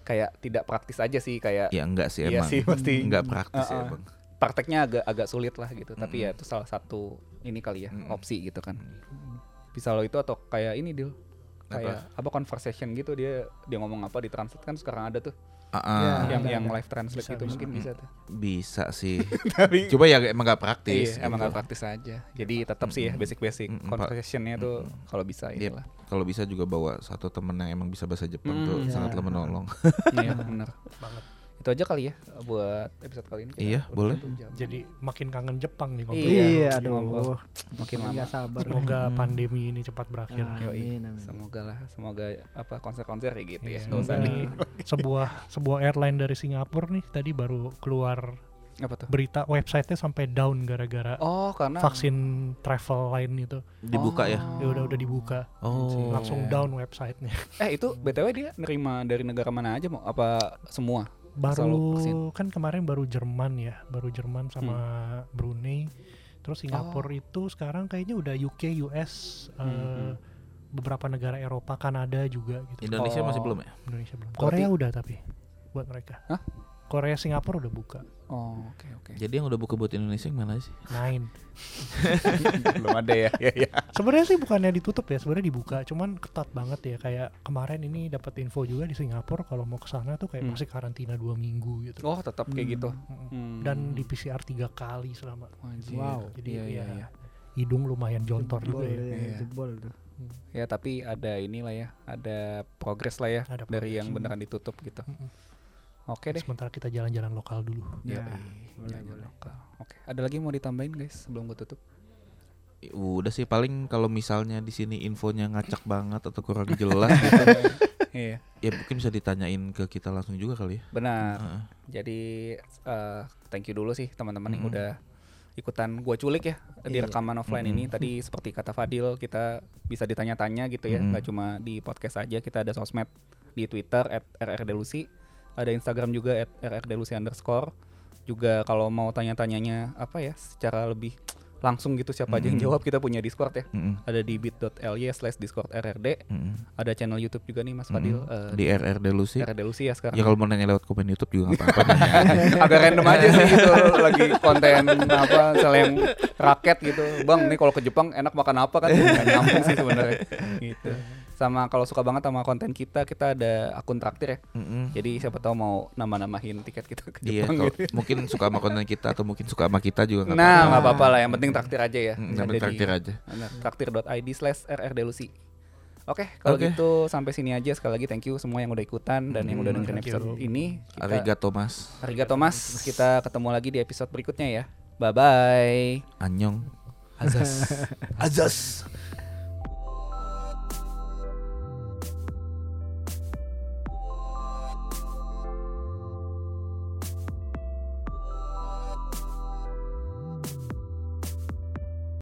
kayak tidak praktis aja sih kayak ya enggak sih emang ya pasti enggak praktis uh-uh. ya bang prakteknya agak agak sulit lah gitu uh-huh. tapi ya itu salah satu ini kali ya uh-huh. opsi gitu kan bisa lo itu atau kayak ini deal kayak apa? Apa conversation gitu dia dia ngomong apa di translate kan sekarang ada tuh Uh, ya, yang yang live translate bisa, itu bisa, mungkin bisa tuh. Bisa sih. Tapi coba ya emang gak praktis. Iya, gitu. Emang gak praktis aja. Jadi tetap mm-hmm. sih ya basic-basic mm-hmm. conversation-nya mm-hmm. tuh kalau bisa yep. inilah. Kalau bisa juga bawa satu temen yang emang bisa bahasa Jepang mm, tuh yeah. sangatlah menolong. Iya benar banget. Itu aja kali ya buat episode kali ini. Iya, boleh. Jadi makin kangen Jepang nih ngobrol. Iya, aduh. Makin lama. Sabar. Semoga hmm. pandemi ini cepat berakhir. Nah, amin, amin. Semoga lah, semoga apa konser-konser kayak gitu iya, ya. Enggak usah nih. Sebuah sebuah airline dari Singapura nih tadi baru keluar apa tuh? Berita website-nya sampai down gara-gara oh, karena vaksin travel line itu. Dibuka oh. ya? Ya udah udah dibuka. Oh. Langsung down website-nya. Eh, itu B T W dia nerima dari negara mana aja mau apa semua? Baru kan kemarin baru Jerman ya, baru Jerman sama hmm. Brunei, terus Singapura oh. itu sekarang kayaknya udah U K, U S, hmm. Uh, beberapa negara Eropa, Kanada juga gitu. Indonesia oh. masih belum ya? Indonesia belum. Korea Berarti... udah tapi buat mereka. Hah? Korea Singapura udah buka. Oh, oke okay, oke. Okay. Jadi yang udah buka buat Indonesia yang mana sih? Nine. Belum ada ya. Ya, ya. Sebenarnya sih bukannya ditutup ya, sebenarnya dibuka, cuman ketat banget ya kayak kemarin ini dapat info juga di Singapura kalau mau ke sana tuh kayak hmm. masih karantina dua minggu gitu. Oh, tetap kayak hmm. gitu. Hmm. Dan di P C R tiga kali selama. Anjir. Wow. Jadi ya, ya, ya hidung lumayan jontor juga ya. Jebol tuh. Ya, tapi ada inilah ya, ada progres lah ya ada dari yang beneran juga. Ditutup gitu. Hmm. Oke deh. Sementara kita jalan-jalan lokal dulu. Ya, ya, boleh, jalan boleh. Lokal. Oke. Ada lagi mau ditambahin guys sebelum gue tutup? udah sih paling kalau misalnya di sini infonya ngacak banget atau kurang jelas gitu. Iya. Ya mungkin bisa ditanyain ke kita langsung juga kali ya. Benar. Uh. Jadi uh, thank you dulu sih teman-teman mm-hmm. yang udah ikutan gua culik ya di rekaman offline mm-hmm. ini. Tadi seperti kata Fadil, kita bisa ditanya-tanya gitu ya, enggak mm-hmm. cuma di podcast aja, kita ada sosmed di Twitter et r r delusi, ada Instagram juga et r r delusi underscore. Juga kalau mau tanya-tanyanya apa ya secara lebih langsung gitu siapa mm-hmm. aja yang jawab, kita punya Discord ya. Mm-hmm. Ada di bit dot l y slash discord r r d. Mm-hmm. Ada channel YouTube juga nih Mas Fadil mm-hmm. uh, di R R Delusi. R R Delusi ya sekarang. Ya kalau mau nanya lewat komen YouTube juga enggak apa-apa. Agak random aja sih gitu lagi konten apa misalnya yang raket gitu. Bang, nih kalau ke Jepang enak makan apa kan? Enggak nyambung sih sebenarnya. Gitu. Sama kalau suka banget sama konten kita, kita ada akun traktir ya. Mm-hmm. Jadi siapa tahu mau nama-namahin tiket kita ke Jepang yeah, gitu. Mungkin suka sama konten kita atau mungkin suka sama kita juga. Gak nah nggak apa-apa lah, yang penting traktir aja ya. Mm, yang penting traktir aja. traktir dot i d slash r r delusi. Oke, okay, kalau okay. gitu sampai sini aja. Sekali lagi thank you semua yang udah ikutan dan mm, yang udah dengerin episode you. ini. Kita, arigato mas. Arigato mas. Kita ketemu lagi di episode berikutnya ya. Bye bye. Annyeong. Azas. Azas.